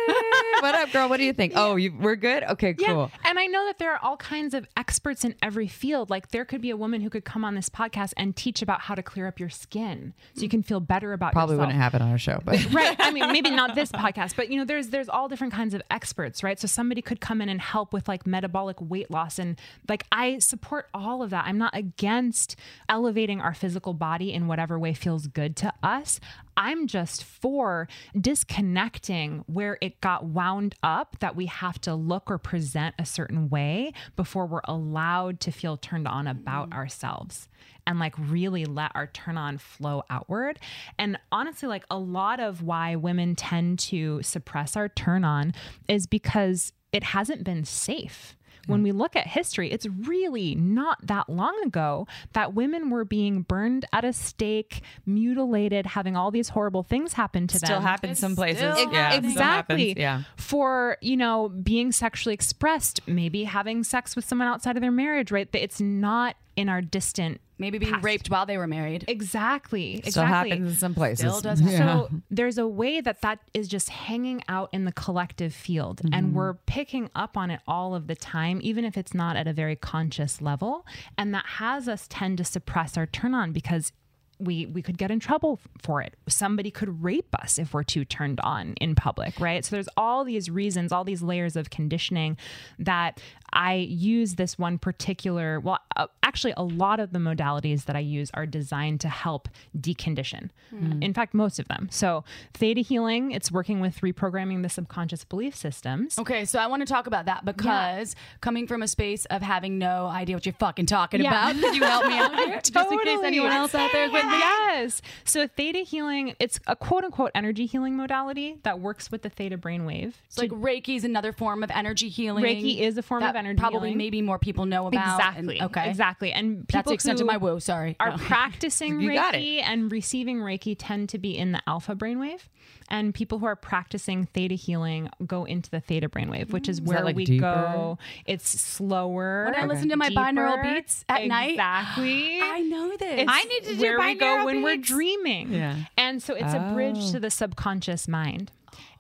What up, girl? What do you think? Yeah. Oh, you, we're good? Okay, cool. Yeah. And I know that there are all kinds of experts in every field. Like there could be a woman who could come on this podcast and teach about how to clear up your skin so you can feel better about Probably yourself. Probably wouldn't happen on our show, but right. I mean, maybe not this podcast, but you know, there's, there's all different kinds of experts, right? So somebody could come come in and help with like metabolic weight loss. And like, I support all of that. I'm not against elevating our physical body in whatever way feels good to us. I'm just for disconnecting where it got wound wound up that we have to look or present a certain way before we're allowed to feel turned on about mm-hmm. ourselves, and like really let our turn on flow outward. And honestly, like a lot of why women tend to suppress our turn on is because it hasn't been safe. When we look at history, it's really not that long ago that women were being burned at a stake, mutilated, having all these horrible things happen to them. Still happens some places. Yeah, exactly. Yeah. For, you know, being sexually expressed, maybe having sex with someone outside of their marriage, right? It's not in our distant Maybe being past. raped while they were married. Exactly. Exactly. Still happens in some places. Still does happen. Yeah. So there's a way that that is just hanging out in the collective field, mm-hmm. and we're picking up on it all of the time, even if it's not at a very conscious level. And that has us tend to suppress our turn on because we, we could get in trouble for it. Somebody could rape us if we're too turned on in public, right? So there's all these reasons, all these layers of conditioning that I use this one particular, well, uh, actually a lot of the modalities that I use are designed to help decondition. Mm. In fact, most of them. So Theta Healing, it's working with reprogramming the subconscious belief systems. Okay. So I want to talk about that because yeah. coming from a space of having no idea what you're fucking talking yeah. about, could you help me out here? Totally. Just in case anyone else out there is with me. Yes. So Theta Healing, it's a quote unquote energy healing modality that works with the theta brainwave. So like Reiki is another form of energy healing. Reiki is a form that of energy probably healing. Maybe more people know about. Exactly. And, okay. Exactly. And people That's the extent who of my woo, sorry. Are no. practicing Reiki and receiving Reiki tend to be in the alpha brainwave. And people who are practicing Theta Healing go into the theta brainwave, which is, is where like we deeper? go. It's slower. When I okay. listen to my deeper, binaural beats at exactly. night. Exactly. I know this. It's I need to do where binaural we go beats. when we're dreaming. Yeah. And so it's oh. a bridge to the subconscious mind.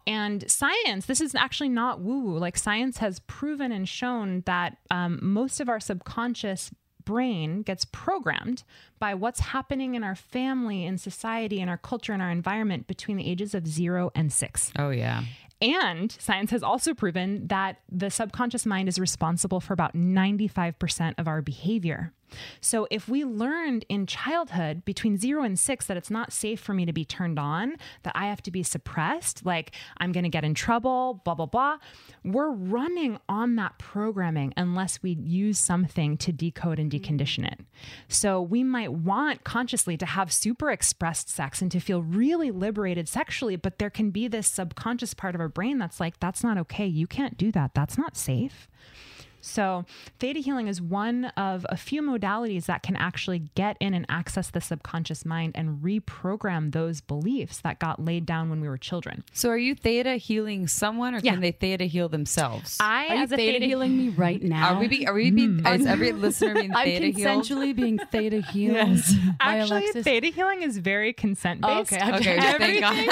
And science, this is actually not woo-woo. Like science has proven and shown that um, most of our subconscious brain gets programmed by what's happening in our family, in society, in our culture, in our environment between the ages of zero and six. Oh, yeah. And science has also proven that the subconscious mind is responsible for about ninety-five percent of our behavior. So if we learned in childhood between zero and six that it's not safe for me to be turned on, that I have to be suppressed, like I'm going to get in trouble, blah, blah, blah, we're running on that programming unless we use something to decode and decondition it. So we might want consciously to have super expressed sex and to feel really liberated sexually, but there can be this subconscious part of our brain that's like, that's not okay. You can't do that. That's not safe. So Theta Healing is one of a few modalities that can actually get in and access the subconscious mind and reprogram those beliefs that got laid down when we were children. So are you Theta Healing someone, or yeah. can they Theta Heal themselves? I, are you as a Theta, theta Healing me right now? Are we be, are we being, mm. is every listener being Theta Healed? I'm consensually being Theta Healed. Yes. Actually, Alexis. Theta Healing is very consent-based. Okay, okay. okay. Everything,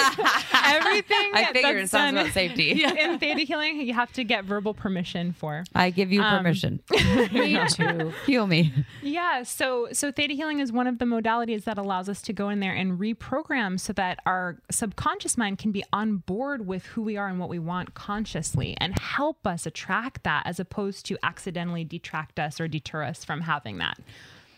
everything I figured it sounds about safety. Yeah. In Theta Healing, you have to get verbal permission for. I give you permission um, yeah. to heal me. Yeah. So, so Theta Healing is one of the modalities that allows us to go in there and reprogram so that our subconscious mind can be on board with who we are and what we want consciously and help us attract that as opposed to accidentally detract us or deter us from having that.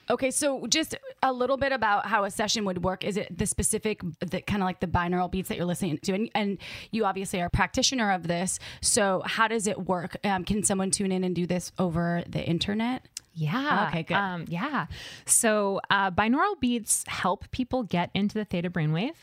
Okay, so just a little bit about how a session would work. Is it the specific, the kind of like the binaural beats that you're listening to? And, and you obviously are a practitioner of this. So how does it work? Um, can someone tune in and do this over the internet? Yeah. Okay, good. Um, yeah. So uh, binaural beats help people get into the theta brainwave.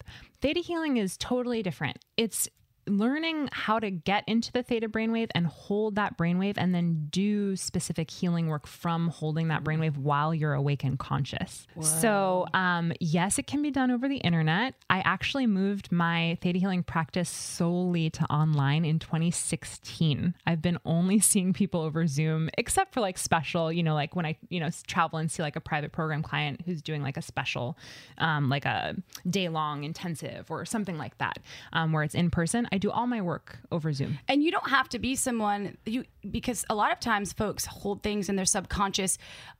Theta Healing is totally different. It's learning how to get into the theta brainwave and hold that brainwave and then do specific healing work from holding that brainwave while you're awake and conscious. Whoa. So, um, yes, it can be done over the internet. I actually moved my Theta Healing practice solely to online in twenty sixteen. I've been only seeing people over Zoom, except for like special, you know, like when I, you know, travel and see like a private program client who's doing like a special, um, like a day long intensive or something like that, um, where it's in person. I do all my work over Zoom. And you don't have to be someone you, because a lot of times folks hold things in their subconscious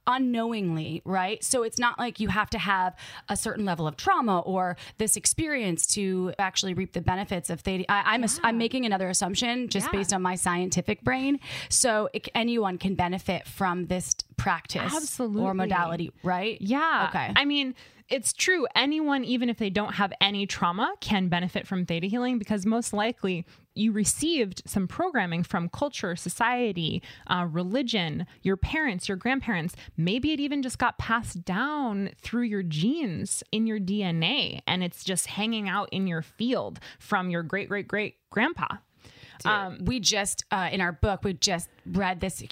unknowingly, right? So it's not like you have to have a certain level of trauma or this experience to actually reap the benefits of theta. I, I'm, yeah. a, I'm making another assumption just yeah. based on my scientific brain. So it, anyone can benefit from this practice Absolutely. Or modality, right? Yeah. Okay. I mean, it's true. Anyone, even if they don't have any trauma, can benefit from theta healing, because most likely you received some programming from culture, society, uh, religion, your parents, your grandparents. Maybe it even just got passed down through your genes in your D N A, and it's just hanging out in your field from your great, great, great grandpa. Um, we just, uh, in our book, we just read this,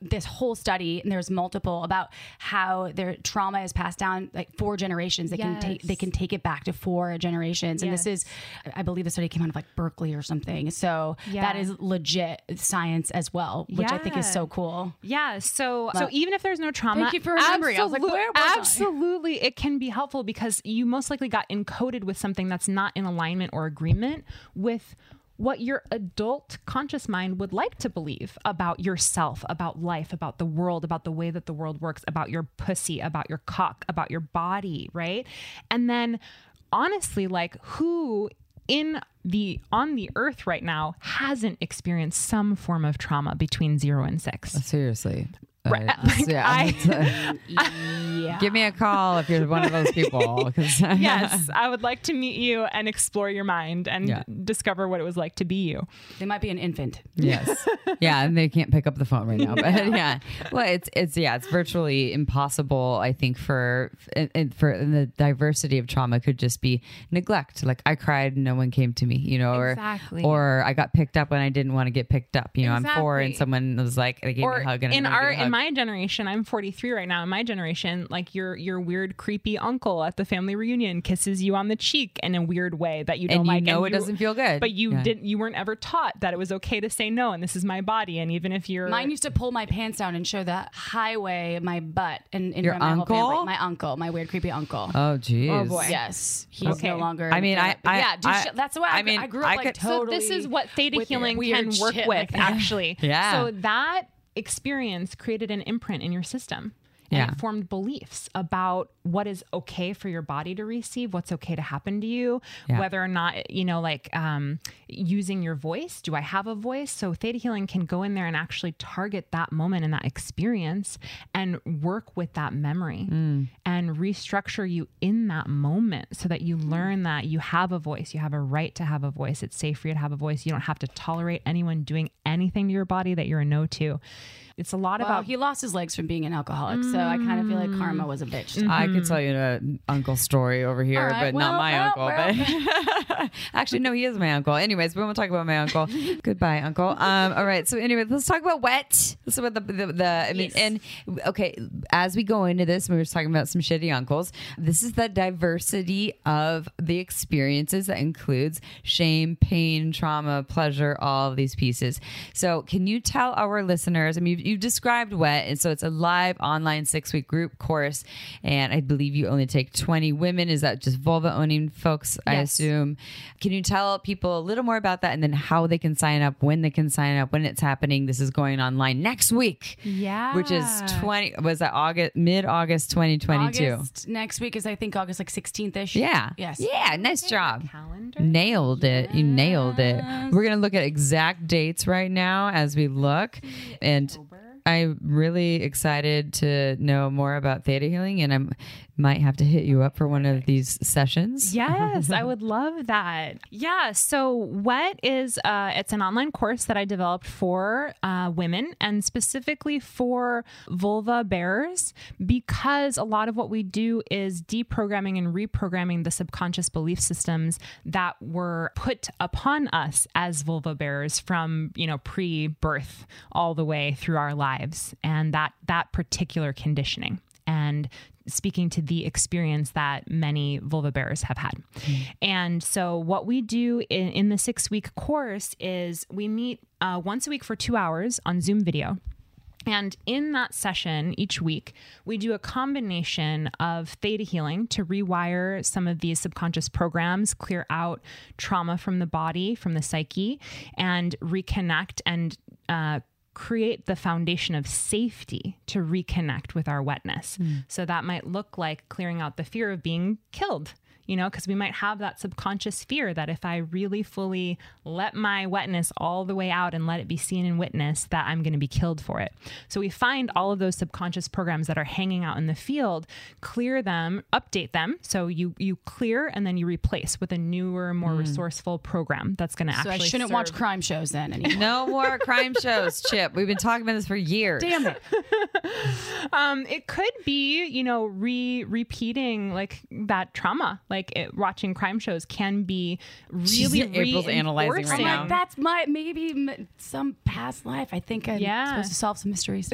this whole study, and there's multiple, about how their trauma is passed down like four generations. They yes. can take, they can take it back to four generations. And yes. this is, I believe the study came out of like Berkeley or something. So yeah. that is legit science as well, which yeah. I think is so cool. Yeah. So, but, so even if there's no trauma, thank you for remembering. Absolutely, I was like, where was absolutely I? It can be helpful, because you most likely got encoded with something that's not in alignment or agreement with what your adult conscious mind would like to believe about yourself, about life, about the world, about the way that the world works, about your pussy, about your cock, about your body, right? And then honestly, like, who in the, on the earth right now hasn't experienced some form of trauma between zero and six? Seriously. Right. Uh, like yeah, I, uh, yeah. Give me a call if you're one of those people. Yes, I would like to meet you and explore your mind and yeah. discover what it was like to be you. They might be an infant. Yes. Yeah, and they can't pick up the phone right now. But yeah, yeah. well, it's it's yeah, it's virtually impossible. I think for and, and for and the diversity of trauma could just be neglect. Like, I cried, no one came to me. You know, exactly. or or I got picked up when I didn't want to get picked up. You know, exactly. I'm four, and someone was like, they gave or me a hug. And in our in my generation, I'm forty-three right now. In my generation, like your your weird, creepy uncle at the family reunion kisses you on the cheek in a weird way that you don't and like. You know, and it you, doesn't feel good. But you yeah. didn't. You weren't ever taught that it was okay to say no. And this is my body. And even if you're, mine used to pull my pants down and show the highway of my butt. And, and your my uncle, whole family, my uncle, my weird, creepy uncle. Oh, geez. Oh boy. Yes, he's okay. no longer. I mean, I, I yeah. Dude, I, sh- that's why I, I mean I grew up I like could, totally. So this is what theta healing can work with, like actually. Yeah. So that experience created an imprint in your system, and yeah. it formed beliefs about what is okay for your body to receive, what's okay to happen to you, yeah. whether or not, you know, like, um, using your voice, do I have a voice? So theta healing can go in there and actually target that moment and that experience and work with that memory mm. and restructure you in that moment, so that you mm. learn that you have a voice, you have a right to have a voice. It's safe for you to have a voice. You don't have to tolerate anyone doing anything to your body that you're a no to. It's a lot well, about... he lost his legs from being an alcoholic, mm. so I kind of feel like karma was a bitch. Mm-hmm. I could tell you an uncle story over here, right, but well, not my well, uncle. Well, but actually, no, he is my uncle. Anyways, we won't talk about my uncle. Goodbye, uncle. Um, all right, so anyway, let's talk about wet. Let's talk about the... the, the I mean, yes. And, okay, as we go into this, we were talking about some shitty uncles. This is the diversity of the experiences that includes shame, pain, trauma, pleasure, all of these pieces. So can you tell our listeners... I mean, you've You've described WET, and so it's a live online six-week group course, and I believe you only take twenty women. Is that just vulva-owning folks, yes. I assume? Can you tell people a little more about that, and then how they can sign up, when they can sign up, when it's happening? This is going online next week. Yeah. Which is twenty was that August, mid-August twenty twenty-two? August, next week is, I think, August like sixteenth-ish. Yeah. Yes. Yeah, nice okay, job. Calendar? Nailed it. Yes. You nailed it. We're going to look at exact dates right now as we look, and... I'm really excited to know more about theta healing, and I'm might have to hit you up for one of these sessions. Yes, I would love that. Yeah. So WET is, uh, it's an online course that I developed for uh, women, and specifically for vulva bearers, because a lot of what we do is deprogramming and reprogramming the subconscious belief systems that were put upon us as vulva bearers from, you know, pre-birth all the way through our lives, and that, that particular conditioning. And speaking to the experience that many vulva bearers have had. Mm. And so what we do in, in the six week course is we meet uh, once a week for two hours on Zoom video. And in that session each week, we do a combination of theta healing to rewire some of these subconscious programs, clear out trauma from the body, from the psyche, and reconnect and, uh, create the foundation of safety to reconnect with our wetness. Mm. So that might look like clearing out the fear of being killed you know, because we might have that subconscious fear that if I really fully let my wetness all the way out and let it be seen and witnessed, that I'm going to be killed for it. So we find all of those subconscious programs that are hanging out in the field, clear them, update them. So you you clear and then you replace with a newer, more mm. resourceful program that's going to so actually So I shouldn't serve. watch crime shows then anymore. No more crime shows, Chip. We've been talking about this for years. Damn it. um, it could be, you know, re repeating like that trauma. Like it, watching crime shows can be really reinforcing. Right now. Like, that's my, maybe some past life. I think I'm yeah. supposed to solve some mysteries.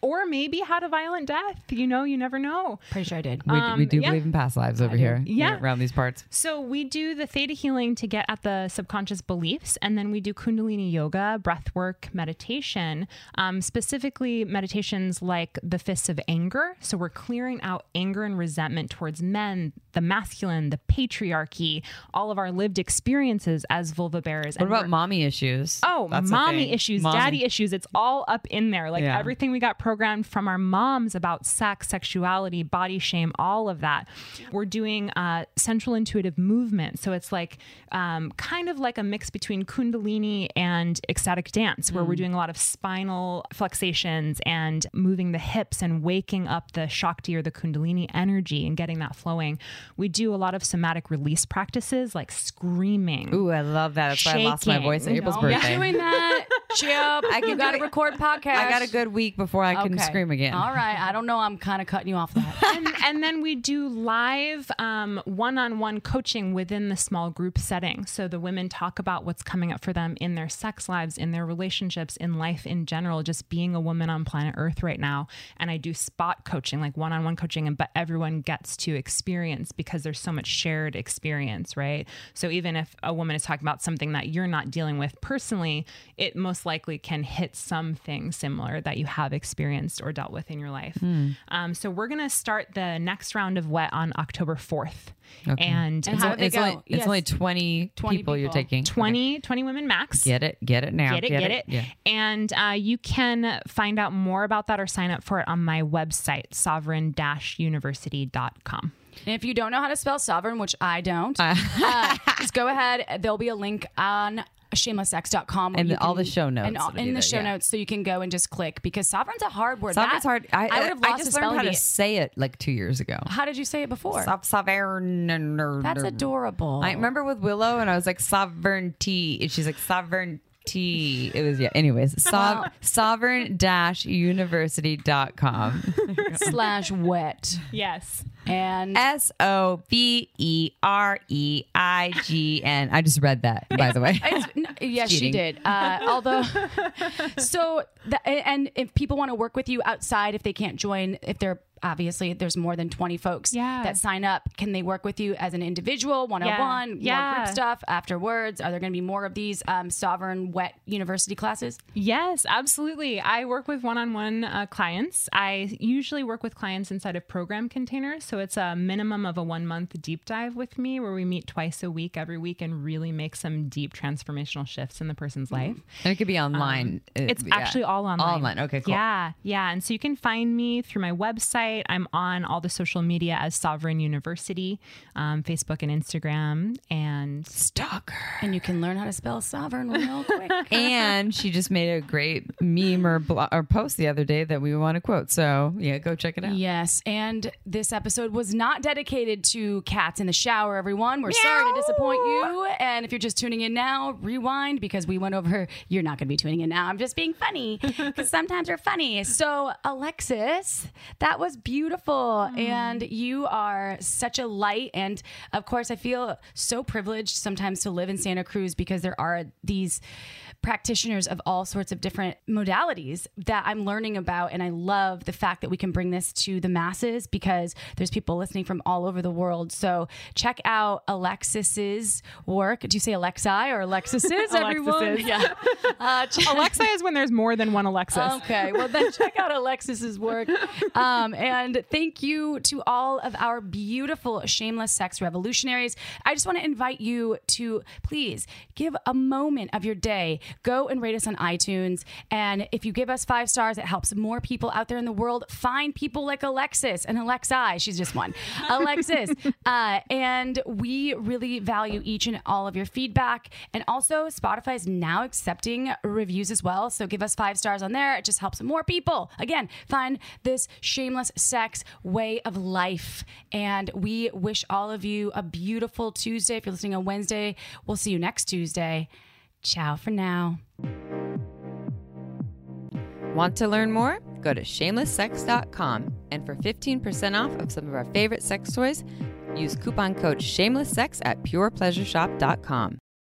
Or maybe had a violent death. You know, you never know. Pretty sure I did. We, um, we do yeah. believe in past lives over here. Yeah. Around these parts. So we do the theta healing to get at the subconscious beliefs. And then we do Kundalini yoga, breath work, meditation, um, specifically meditations like the fists of anger. So we're clearing out anger and resentment towards men, the masculine, the patriarchy, all of our lived experiences as vulva bearers. What and about mommy issues? Oh, That's mommy issues, mommy. daddy issues. It's all up in there. Like yeah. everything we got programmed from our moms about sex, sexuality, body shame, all of that. We're doing uh, central intuitive movement. So it's like um, kind of like a mix between Kundalini and ecstatic dance, where mm. we're doing a lot of spinal flexations and moving the hips and waking up the Shakti or the Kundalini energy and getting that flowing. We do a lot of somatic release practices like screaming. Ooh, I love that. That's shaking. Why I lost my voice at April's birthday. Yeah, doing that. Chip, I can gotta record podcasts. I got a good week before I can okay. scream again. All right. I don't know. I'm kind of cutting you off that. and, and then we do live um, one-on-one coaching within the small group setting. So the women talk about what's coming up for them in their sex lives, in their relationships, in life in general, just being a woman on planet Earth right now. And I do spot coaching, like one-on-one coaching, and but everyone gets to experience because there's so much shared experience, right? So even if a woman is talking about something that you're not dealing with personally, it most likely can hit something similar that you have experienced or dealt with in your life. Mm. Um, so we're going to start the next round of WET on October fourth. Okay. And, and how it's, only, it's yes. only twenty, twenty people, people you're taking. twenty, okay. twenty women max. Get it. Get it now. Get it. Get, get it. it. Yeah. And uh, you can find out more about that or sign up for it on my website, sovereign dash university dot com. And if you don't know how to spell sovereign, which I don't, uh. uh, just go ahead. There'll be a link on shameless sex dot com and all the show notes and all, in the there, show yeah. notes, so you can go and just click, because sovereign's a hard word. Sovereign's that, hard. I, I would have lost I just learned how to say it like two years ago. How did you say it before? So, sovereign. That's adorable. I remember with Willow, and I was like sovereignty, and she's like sovereign. T. It was, yeah. Anyways, so, sovereign dash university dot com slash wet. Yes. And S O V E R E I G N. I just read that, by the way. No, yes, she did. Uh, although, so, the, and if people want to work with you outside, if they can't join, if they're obviously there's more than twenty folks yeah. that sign up. Can they work with you as an individual, one-on-one, yeah. group stuff afterwards? Are there going to be more of these um, Sovereign WET University classes? Yes, absolutely. I work with one-on-one uh, clients. I usually work with clients inside of program containers. So it's a minimum of a one-month deep dive with me where we meet twice a week, every week, and really make some deep transformational shifts in the person's mm-hmm. life. And it could be online. Um, it's yeah. actually all online. All online. Okay, cool. Yeah, yeah. And so you can find me through my website. I'm on all the social media as Sovereign University, um, Facebook and Instagram, and Stalker. And you can learn how to spell sovereign real quick. And she just made a great meme or, blo- or post the other day that we want to quote. So yeah, go check it out. Yes. And this episode was not dedicated to cats in the shower, everyone. We're Meow! sorry to disappoint you. And if you're just tuning in now, rewind, because we went over, you're not going to be tuning in now. I'm just being funny, because sometimes we're funny. So Alexis, that was beautiful. Mm. And you are such a light. And of course, I feel so privileged sometimes to live in Santa Cruz, because there are these practitioners of all sorts of different modalities that I'm learning about. And I love the fact that we can bring this to the masses, because there's people listening from all over the world. So check out Alexis's work. Do you say Alexi or Alexis's? Everyone? Yeah. Uh, check- Alexi is when there's more than one Alexis. Okay. Well, then check out Alexis's work. Um, and And thank you to all of our beautiful shameless sex revolutionaries. I just want to invite you to please give a moment of your day. Go and rate us on iTunes. And if you give us five stars, it helps more people out there in the world find people like Alexis and Alexi. She's just one. Alexis. Uh, and we really value each and all of your feedback. And also, Spotify is now accepting reviews as well. So give us five stars on there. It just helps more people, again, find this shameless sex way of life. And we wish all of you a beautiful Tuesday. If you're listening on Wednesday, we'll see you next Tuesday. Ciao for now. Want to learn more? Go to shameless sex dot com. And for fifteen percent off of some of our favorite sex toys, use coupon code shameless sex at pure pleasure shop dot com.